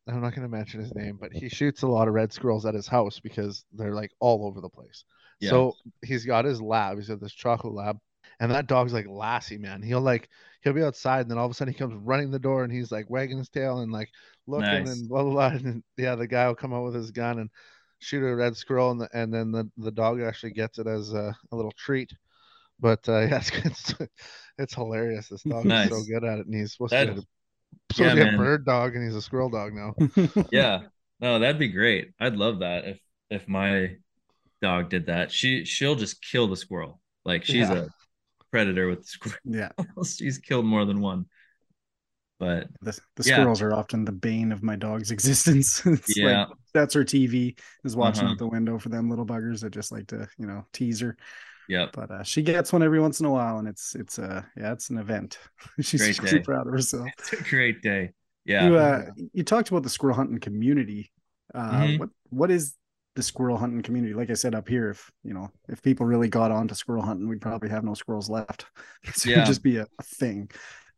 I'm not going to mention his name, but he shoots a lot of red squirrels at his house because they're like all over the place. Yeah. So he's got his lab. He's got this chocolate lab. And that dog's like Lassie, man. He'll be outside and then all of a sudden he comes running the door and he's like wagging his tail and like looking and blah, blah, blah. And the guy will come out with his gun and shoot a red squirrel. And then the dog actually gets it as a little treat. But it's hilarious. This dog is so good at it, and he's supposed to be a bird dog, and he's a squirrel dog now. Yeah, no, that'd be great. I'd love that if my dog did that. She'll just kill the squirrel. Like she's a predator with the squirrel. Yeah, she's killed more than one. But the squirrels are often the bane of my dog's existence. Like, that's her TV is watching out the window for them little buggers that just like to tease her. Yeah, but she gets one every once in a while, and it's an event. She's pretty proud of herself. It's a great day. Yeah. You talked about the squirrel hunting community. What is the squirrel hunting community? Like I said up here, if people really got onto squirrel hunting, we'd probably have no squirrels left. So it'd just be a thing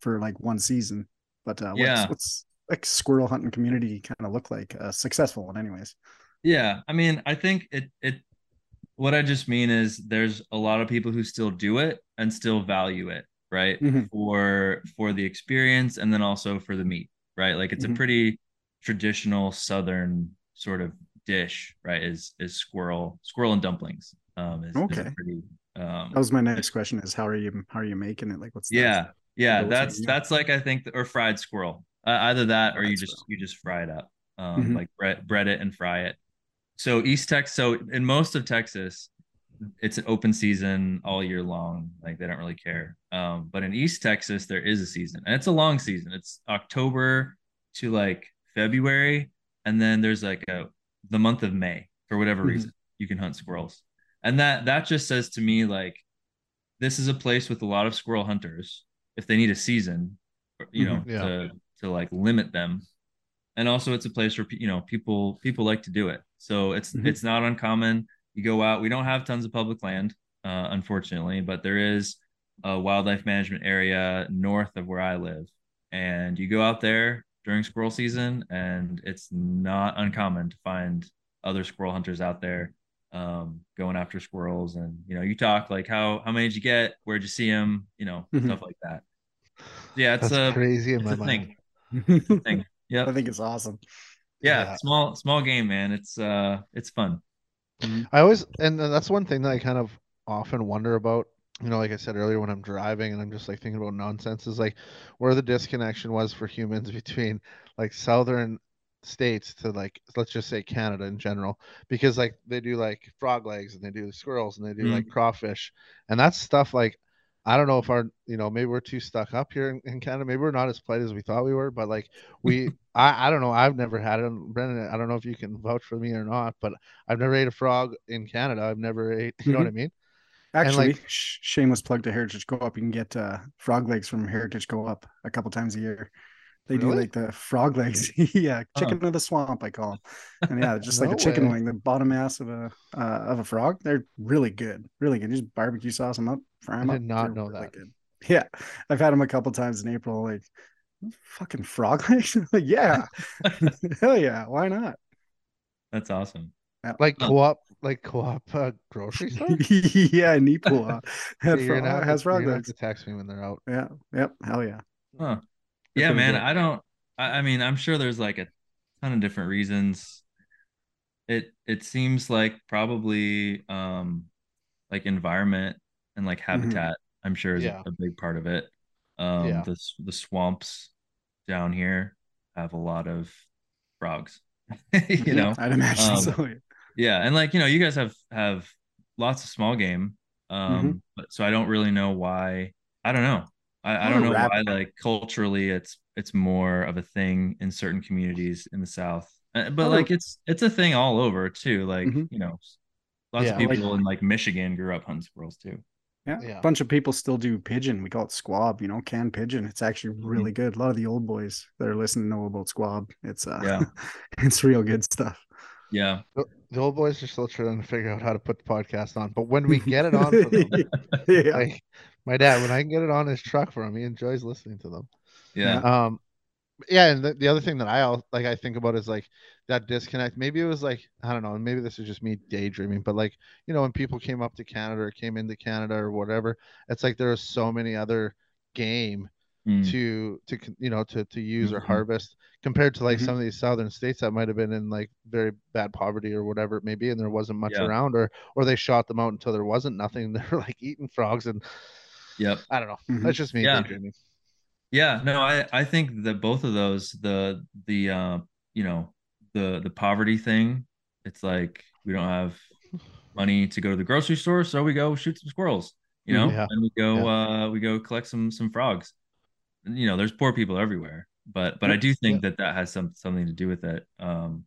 for like one season. But what's like squirrel hunting community kind of look like? A successful one, anyways. Yeah, I mean, I think it. What I just mean is there's a lot of people who still do it and still value it, right? For the experience and then also for the meat, right? Like it's a pretty traditional Southern sort of dish, right? Is squirrel and dumplings. Is pretty, that was my next question is how are you making it? Like what's that? Yeah, that's like I think or fried squirrel. Either that or you just fry it up. Like bread it and fry it. So East Texas, so in most of Texas, it's an open season all year long. Like they don't really care. But in East Texas, there is a season and it's a long season. It's October to like February. And then there's like the month of May for whatever reason you can hunt squirrels. And that just says to me, like, this is a place with a lot of squirrel hunters. If they need a season, you know, to like limit them. And also it's a place where, you know, people like to do it. So it's not uncommon. You go out, we don't have tons of public land, unfortunately, but there is a wildlife management area north of where I live. And you go out there during squirrel season and it's not uncommon to find other squirrel hunters out there going after squirrels. And, you know, you talk like how many did you get? Where'd you see them? You know, stuff like that. Yeah. It's That's crazy in my mind. Thing. Yeah. I think it's awesome. Yeah, yeah. Small game, man. It's fun. I always, and that's one thing that I kind of often wonder about, you know, like I said earlier, when I'm driving and I'm just like thinking about nonsense, is like where the disconnection was for humans between like southern states to like, let's just say Canada in general, because like they do like frog legs and they do squirrels and they do like crawfish, and that's stuff like, I don't know if our, you know, maybe we're too stuck up here in Canada. Maybe we're not as polite as we thought we were, but like we, I don't know. I've never had it. Brennan, I don't know if you can vouch for me or not, but I've never ate a frog in Canada. I've never ate, you know what I mean? Actually, like, shameless plug to Heritage Go Up. You can get frog legs from Heritage Go Up a couple times a year. They do like the frog legs. Yeah. Chicken of the swamp, I call them. And yeah, just like the chicken wing, the bottom ass of a frog. They're really good. Really good. Just barbecue sauce them up. I did not know that. Yeah, I've had them a couple times in April. Like, fucking frog legs. Like, yeah, hell yeah, why not? That's awesome. Like co-op grocery store. Yeah, Neepawa has frog legs. To text me when they're out. Yeah, yep, hell yeah. Huh. Yeah, man. Good. I mean, I'm sure there's like a ton of different reasons. It seems like probably like environment. And like habitat, I'm sure is a big part of it. The swamps down here have a lot of frogs, you know, I'd imagine so. Yeah. And like, you know, you guys have lots of small game. But, so I don't really know why, I don't know. I don't know why, like culturally it's more of a thing in certain communities in the South, but like, it's a thing all over too. Like, you know, lots of people like, in like Michigan grew up hunting squirrels too. Yeah. A bunch of people still do pigeon. We call it squab, you know, canned pigeon. It's actually really good. A lot of the old boys that are listening know about squab. It's it's real good stuff. Yeah. The old boys are still trying to figure out how to put the podcast on, but when we get it on for them, like my dad, when I can get it on his truck for him, he enjoys listening to them. Yeah. And the other thing that I think about is like that disconnect. Maybe it was like, I don't know, maybe this is just me daydreaming, but like, you know, when people came up to Canada or came into Canada or whatever, it's like there are so many other game to you know, to use or harvest compared to like some of these southern states that might have been in like very bad poverty or whatever it may be, and there wasn't much around, or they shot them out until there wasn't nothing and they're like eating frogs and I don't know. That's just me daydreaming. Yeah, no, I think that both of those, you know, the poverty thing, it's like we don't have money to go to the grocery store, so we go shoot some squirrels, you know, and we go collect some frogs. You know, there's poor people everywhere, but I do think that has something to do with it. And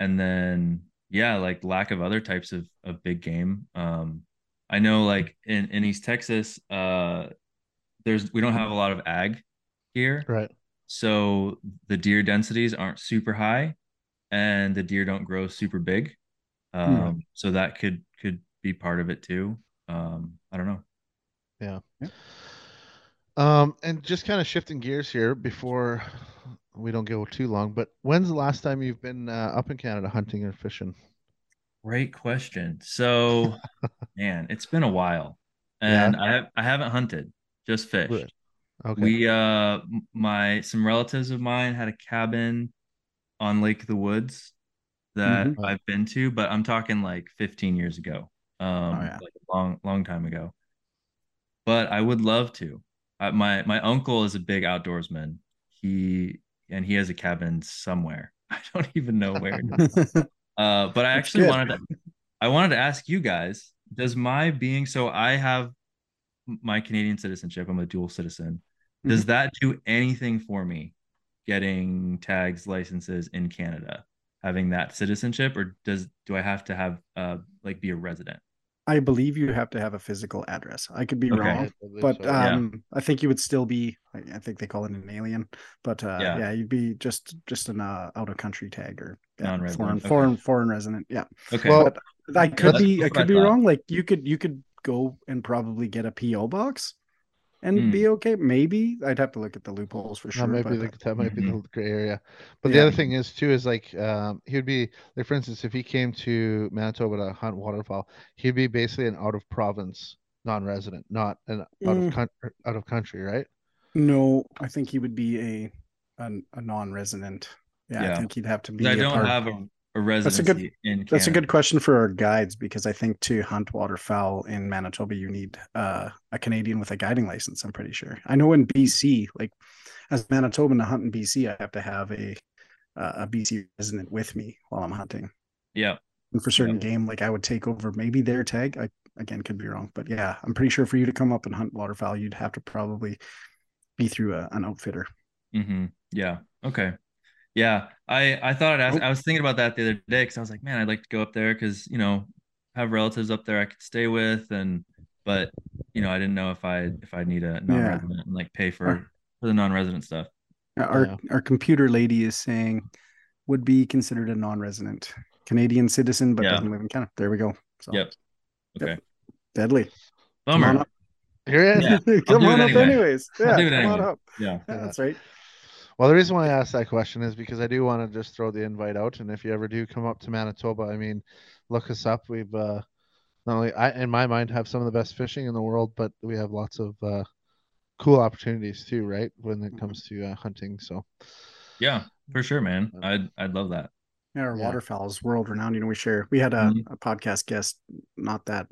then like lack of other types of big game. I know like in East Texas, we don't have a lot of ag here, right? So the deer densities aren't super high, and the deer don't grow super big. So that could be part of it too. I don't know. Yeah. And just kind of shifting gears here before we don't go too long. But when's the last time you've been up in Canada hunting or fishing? Great question. So, man, it's been a while, and I haven't hunted. Just fished. Okay. We some relatives of mine had a cabin on Lake of the Woods that I've been to, but I'm talking like 15 years ago. Like a long time ago. But I would love to. My uncle is a big outdoorsman. He has a cabin somewhere. I don't even know where. But I actually wanted to ask you guys, does my being so I have my Canadian citizenship, I'm a dual citizen, does that do anything for me getting tags, licenses in Canada, having that citizenship, or do I have to have like be a resident? I believe you have to have a physical address. I could be wrong, but I think you would still be, I think they call it an alien, but you'd be just an out of country tag or foreign resident. Yeah. Okay. Well, but I could be wrong. Like you could go and probably get a PO box and be okay. Maybe I'd have to look at the loopholes for sure. Maybe that might be the gray area. But the other thing is too is like he would be like, for instance, if he came to Manitoba to hunt waterfowl, he'd be basically an out of province non-resident, not an out of country, right? No, I think he would be a non-resident. Yeah, I think he'd have to be. I don't have a residency in Canada. That's a good question for our guides, because I think to hunt waterfowl in Manitoba, you need a Canadian with a guiding license, I'm pretty sure. I know in BC, like as Manitoban to hunt in BC, I have to have a BC resident with me while I'm hunting. Yeah. And for certain game, like I would take over maybe their tag. I again could be wrong, but yeah, I'm pretty sure for you to come up and hunt waterfowl, you'd have to probably be through an outfitter. Mm-hmm. Yeah. Okay. Yeah, I thought I was thinking about that the other day, because I was like, man, I'd like to go up there because, you know, have relatives up there I could stay with, but you know, I didn't know if I'd need a non-resident and like pay for the non-resident stuff. Our computer lady is saying would be considered a non-resident Canadian citizen, but doesn't live in Canada. There we go. So, Okay. Deadly. Bummer. Come on up anyways. Yeah, come on up. Yeah, that's right. Well, the reason why I asked that question is because I do want to just throw the invite out, and if you ever do come up to Manitoba, I mean, look us up. We've not only I, in my mind, have some of the best fishing in the world, but we have lots of cool opportunities too, right? When it comes to hunting, so yeah, for sure, man. I'd love that. Yeah, our waterfowl is world renowned. You know, we had a podcast guest, not that,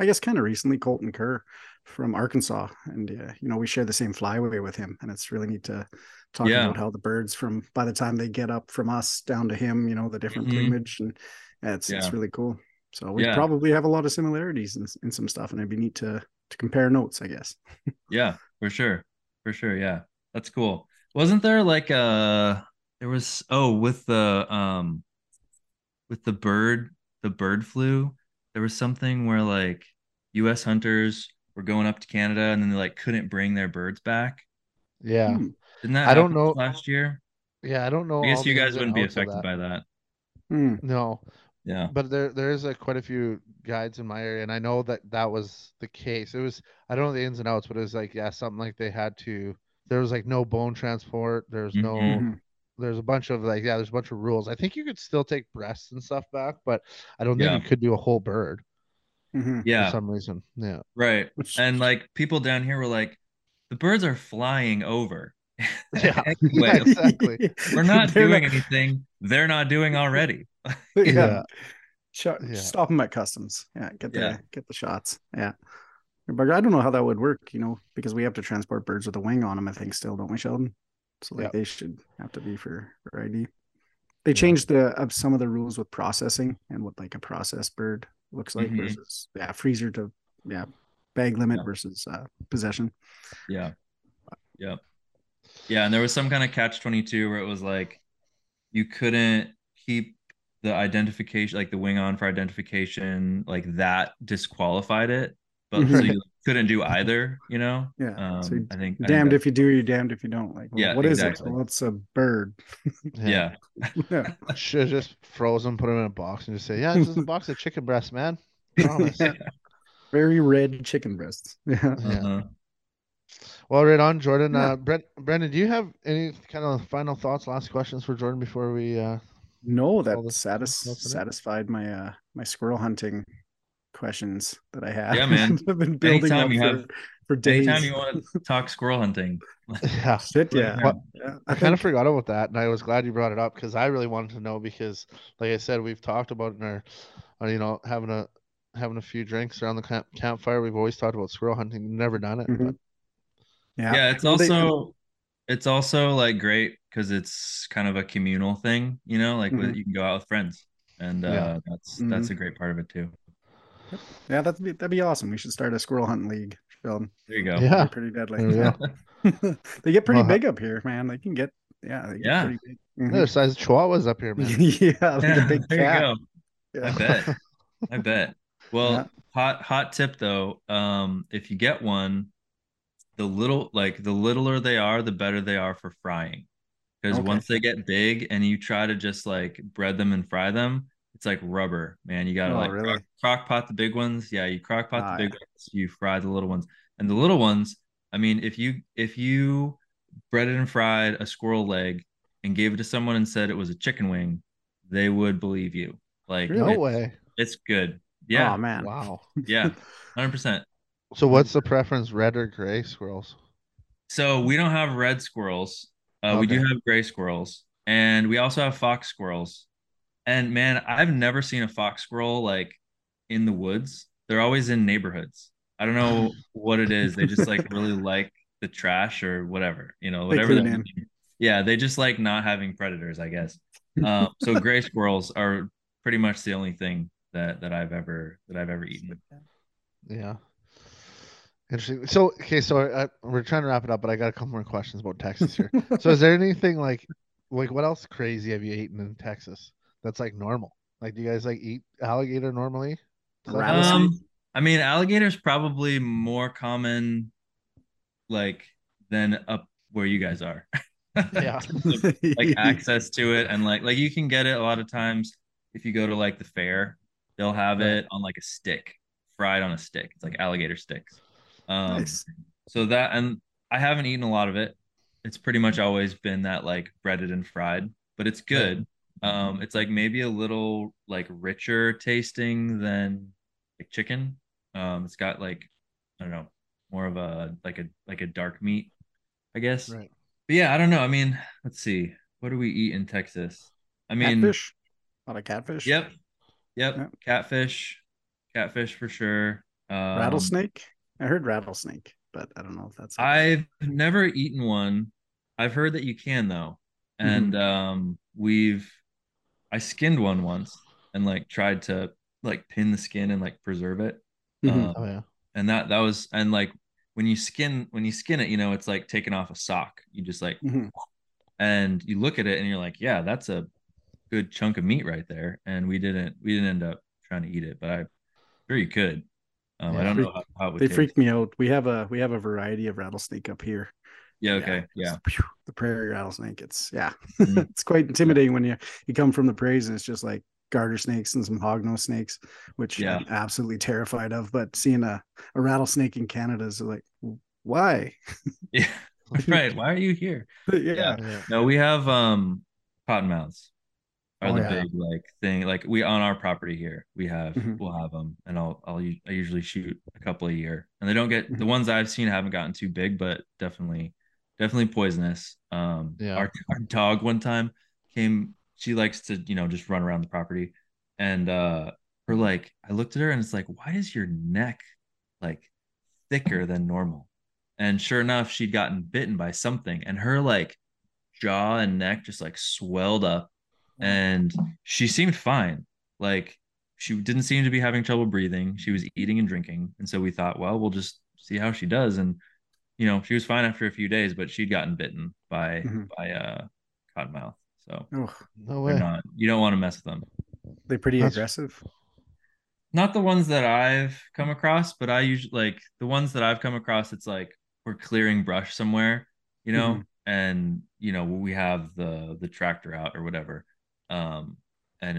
I guess, kind of recently, Colton Kerr from Arkansas, and you know, we share the same flyway with him, and it's really neat to talk about how the birds, from by the time they get up from us down to him, you know, the different plumage, and it's really cool. So we probably have a lot of similarities in some stuff, and it'd be neat to compare notes, I guess. Yeah, for sure. Yeah, that's cool. Wasn't there like with the bird flu, there was something where like U.S. hunters were going up to Canada, and then they like couldn't bring their birds back. Yeah, didn't that? I don't know. Last year. Yeah, I don't know. I guess you guys wouldn't be affected by that. No. Yeah, but there is like quite a few guides in my area, and I know that was the case. It was, I don't know the ins and outs, but it was like something like they had to. There was like no bone transport. There's no. There's a bunch of like there's a bunch of rules. I think you could still take breasts and stuff back, but I don't think you could do a whole bird. For some reason. Yeah. Right. And like people down here were like, the birds are flying over. Yeah. Anyway, exactly. We're not doing anything they're not doing already. Stop them at customs. Yeah. Get the shots. Yeah. But I don't know how that would work, you know, because we have to transport birds with a wing on them, I think, still, don't we, Sheldon? So like they should have to be for ID. They changed some of the rules with processing and what like a processed bird looks like versus freezer to bag limit versus possession. And there was some kind of catch-22 where it was like you couldn't keep the identification, like the wing on for identification, like that disqualified it, but so you couldn't do either, you know. So I think damned if you do, you're damned if you don't. Like what is it? Well, it's a bird. Should have just frozen, put them in a box, and just say, this is a box of chicken breasts, man. Promise. Very red chicken breasts. Well, right on, Jordan. Brendan, do you have any kind of final thoughts, last questions for Jordan before we no, that satisfied my my squirrel hunting questions that I have. Yeah, man. I've been building up for days. Anytime you want to talk squirrel hunting. I kind of forgot about that, and I was glad you brought it up, because I really wanted to know, because like I said, we've talked about in our you know, having a few drinks around the campfire. We've always talked about squirrel hunting, never done it. But it's also like great because it's kind of a communal thing, you know, like you can go out with friends, and that's a great part of it too. Yeah, that'd be awesome. We should start a squirrel hunting league, Sheldon. There you go. Yeah, pretty deadly. Yeah. They get pretty big up here, man. They can get pretty big. They're size chihuahuas up here, man. A big cat. Yeah. I bet. Well, hot tip though. If you get one, the littler they are, the better they are for frying. Because once they get big and you try to just like bread them and fry them, it's like rubber, man. You gotta crock pot the big ones. Yeah, you crock pot the big ones, you fry the little ones. And the little ones, I mean, if you breaded and fried a squirrel leg and gave it to someone and said it was a chicken wing, they would believe you. Like, no way. It's good. Yeah. Oh, man. Wow. Yeah. 100%. So what's the preference, red or gray squirrels? So we don't have red squirrels. Okay. We do have gray squirrels, and we also have fox squirrels. And man, I've never seen a fox squirrel like in the woods. They're always in neighborhoods. I don't know what it is. They just like really like the trash or whatever, you know, whatever. Yeah. They just like not having predators, I guess. So gray squirrels are pretty much the only thing that I've ever eaten. Yeah. Interesting. So, okay. So we're trying to wrap it up, but I got a couple more questions about Texas here. So is there anything like what else crazy have you eaten in Texas? That's like normal. Like, do you guys like eat alligator normally? I mean, alligator's probably more common like than up where you guys are. Yeah. like access to it, and like you can get it a lot of times if you go to like the fair, they'll have it on like a stick, fried on a stick. It's like alligator sticks. Nice. So that, and I haven't eaten a lot of it. It's pretty much always been that like breaded and fried, but it's good. Yeah. It's like maybe a little like richer tasting than like chicken. It's got like, I don't know, more of a like a dark meat, I guess. Right. But yeah, I don't know. I mean, let's see. What do we eat in Texas? I mean, catfish. A lot of catfish. Yep. Catfish for sure. Rattlesnake. I heard rattlesnake, but I don't know if that's. I've never eaten one. I've heard that you can though, and I skinned one once and like tried to like pin the skin and like preserve it. And that was, and like when you skin it, you know, it's like taking off a sock. You just like, and you look at it and you're like, yeah, that's a good chunk of meat right there. And we didn't end up trying to eat it, but I'm sure you could. I don't know how it would taste. Freaked me out. We have a variety of rattlesnake up here. Yeah. Okay. Yeah. The prairie rattlesnake. It's it's quite intimidating when you come from the prairies and it's just like garter snakes and some hognose snakes, which I'm absolutely terrified of. But seeing a rattlesnake in Canada is like, why? Yeah. Right. Why are you here? Yeah. No, we have cottonmouths are big like thing. Like we on our property here, we'll have them, and I usually shoot a couple a year, and they don't get the ones I've seen haven't gotten too big, but definitely poisonous. Our dog one time came, she likes to, you know, just run around the property, and her like, I looked at her and it's like, why is your neck like thicker than normal? And sure enough, she'd gotten bitten by something, and her like jaw and neck just like swelled up, and she seemed fine. Like she didn't seem to be having trouble breathing. She was eating and drinking, and so we thought, well, we'll just see how she does. And you know, she was fine after a few days, but she'd gotten bitten by cottonmouth. So no way. You don't want to mess with them. They're pretty aggressive. Not the ones that I've come across, but I usually like the ones that I've come across. It's like we're clearing brush somewhere, you know, and you know, we have the tractor out or whatever, and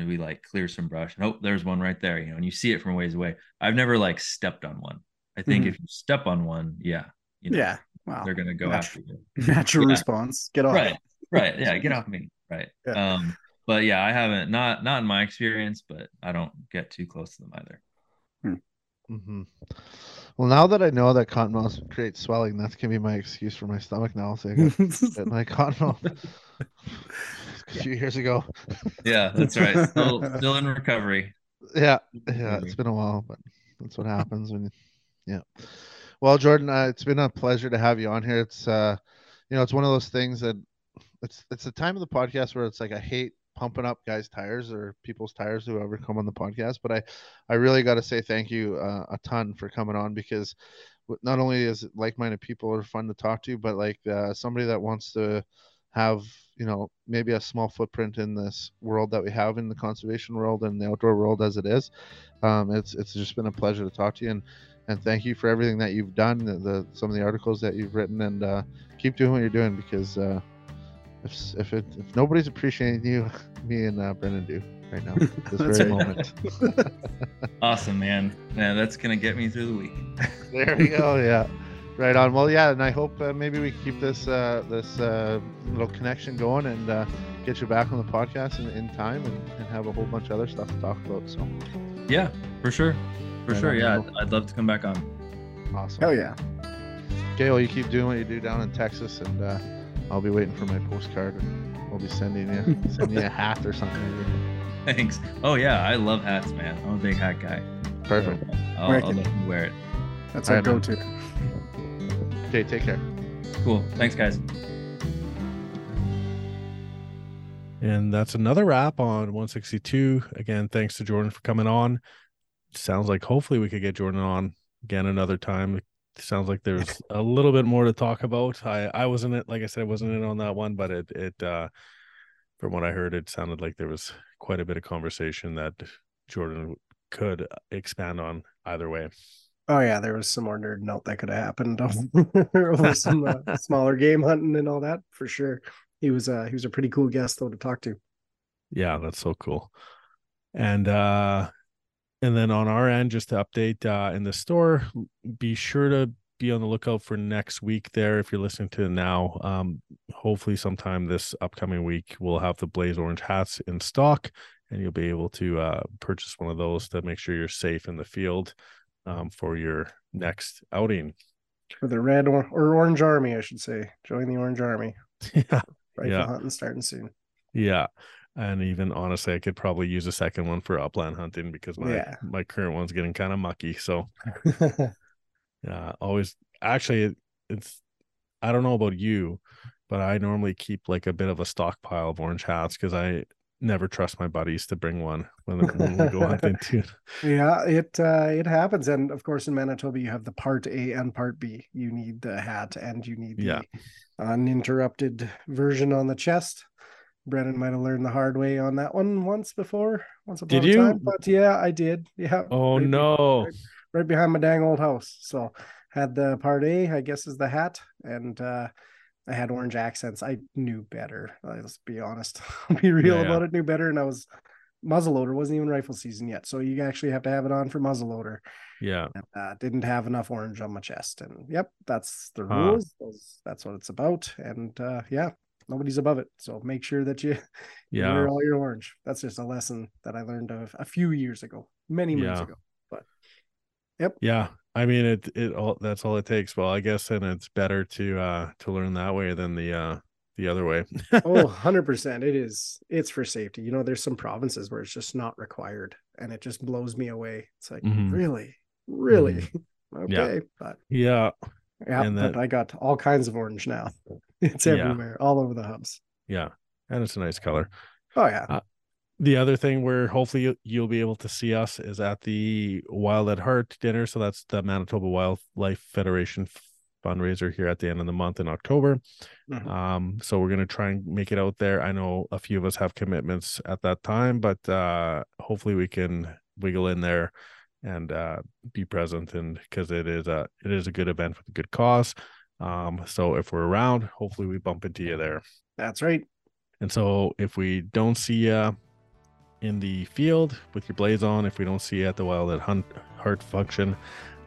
we like clear some brush, and there's one right there, you know, and you see it from a ways away. I've never like stepped on one. I think if you step on one, you know, wow. They're gonna go after you. Natural response. Get off. Right. Yeah, get off me. Right. Yeah. But yeah, I haven't. Not in my experience, but I don't get too close to them either. Well, now that I know that cottonmouth creates swelling, that's gonna be my excuse for my stomach now. So I got bit by cottonmouth a few years ago. Yeah, that's right. Still in recovery. Yeah, it's been a while, but that's what happens when. Well, Jordan, it's been a pleasure to have you on here. It's, you know, it's one of those things that it's the time of the podcast where it's like, I hate pumping up guys' tires or people's tires, whoever come on the podcast. But I really got to say thank you a ton for coming on, because not only is it like-minded people are fun to talk to, but like somebody that wants to have, you know, maybe a small footprint in this world that we have in the conservation world and the outdoor world as it is. It's just been a pleasure to talk to you. And thank you for everything that you've done, some of the articles that you've written, and keep doing what you're doing, because if nobody's appreciating you, me and Brennan do right now, at this very moment. Awesome, man. That's going to get me through the week. There we go, yeah. Right on. Well, yeah, and I hope maybe we keep this little connection going and get you back on the podcast in time and have a whole bunch of other stuff to talk about. So, yeah, for sure. Yeah, I'd love to come back on. Awesome. Hell yeah. Okay, well, you keep doing what you do down in Texas, and I'll be waiting for my postcard, and I'll be sending you a hat or something. Thanks. Oh, yeah, I love hats, man. I'm a big hat guy. Perfect. So, I'll let you wear it. That's our go-to. Okay, take care. Cool. Thanks, guys. And that's another wrap on 162. Again, thanks to Jordan for coming on. Sounds like hopefully we could get Jordan on again another time. It sounds like there's a little bit more to talk about. I wasn't it, like I said, I wasn't in on that one, but it from what I heard, it sounded like there was quite a bit of conversation that Jordan could expand on either way. Oh yeah, there was some more nerd note that could have happened. Over some smaller game hunting and all that, for sure. He was a pretty cool guest though to talk to. Yeah, that's so cool. And then on our end, just to update in the store, be sure to be on the lookout for next week there. If you're listening to it now, hopefully sometime this upcoming week, we'll have the Blaze Orange hats in stock and you'll be able to purchase one of those to make sure you're safe in the field for your next outing. For the red or orange army, I should say. Join the orange army. Yeah. Rifle hunting starting soon. Yeah. And even honestly, I could probably use a second one for upland hunting because my current one's getting kind of mucky. So, I don't know about you, but I normally keep like a bit of a stockpile of orange hats because I never trust my buddies to bring one when we go hunting too. Yeah, it happens, and of course in Manitoba you have the Part A and Part B. You need the hat and you need the uninterrupted version on the chest. Brennan might have learned the hard way on that one once upon a time. But yeah, I did. Yeah. Oh, right behind my dang old house. So had the Part A, I guess, is the hat, and I had orange accents. I knew better. Let's be honest. Be real about it. Knew better, and I was muzzleloader. Wasn't even rifle season yet, so you actually have to have it on for muzzleloader. Yeah. And, didn't have enough orange on my chest, and yep, that's the rules. That's what it's about, and nobody's above it, so make sure that you wear all your orange. That's just a lesson that I learned a few years ago, many months ago. But yep, yeah. I mean, that's all it takes. Well, I guess, and it's better to learn that way than the other way. 100%. It is. It's for safety. You know, there's some provinces where it's just not required, and it just blows me away. It's like really, mm-hmm. Okay, but yeah. Yeah, and but I got all kinds of orange now. It's everywhere, all over the hubs. Yeah, and it's a nice color. Oh, yeah. The other thing where hopefully you'll be able to see us is at the Wild at Heart dinner. So that's the Manitoba Wildlife Federation fundraiser here at the end of the month in October. Mm-hmm. So we're going to try and make it out there. I know a few of us have commitments at that time, but hopefully we can wiggle in there and be present, and because it is a good event with a good cause. So if we're around, hopefully we bump into you there. That's right. And so if we don't see you in the field with your blaze on, if we don't see you at the Wild at Heart function,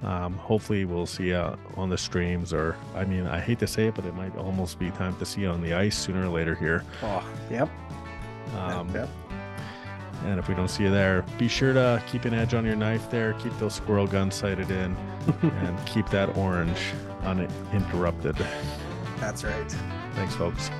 hopefully we'll see you on the streams, or I mean, I hate to say it, but it might almost be time to see you on the ice sooner or later here. Oh, yep. Yep. And if we don't see you there, be sure to keep an edge on your knife there. Keep those squirrel guns sighted in and keep that orange uninterrupted. That's right. Thanks, folks.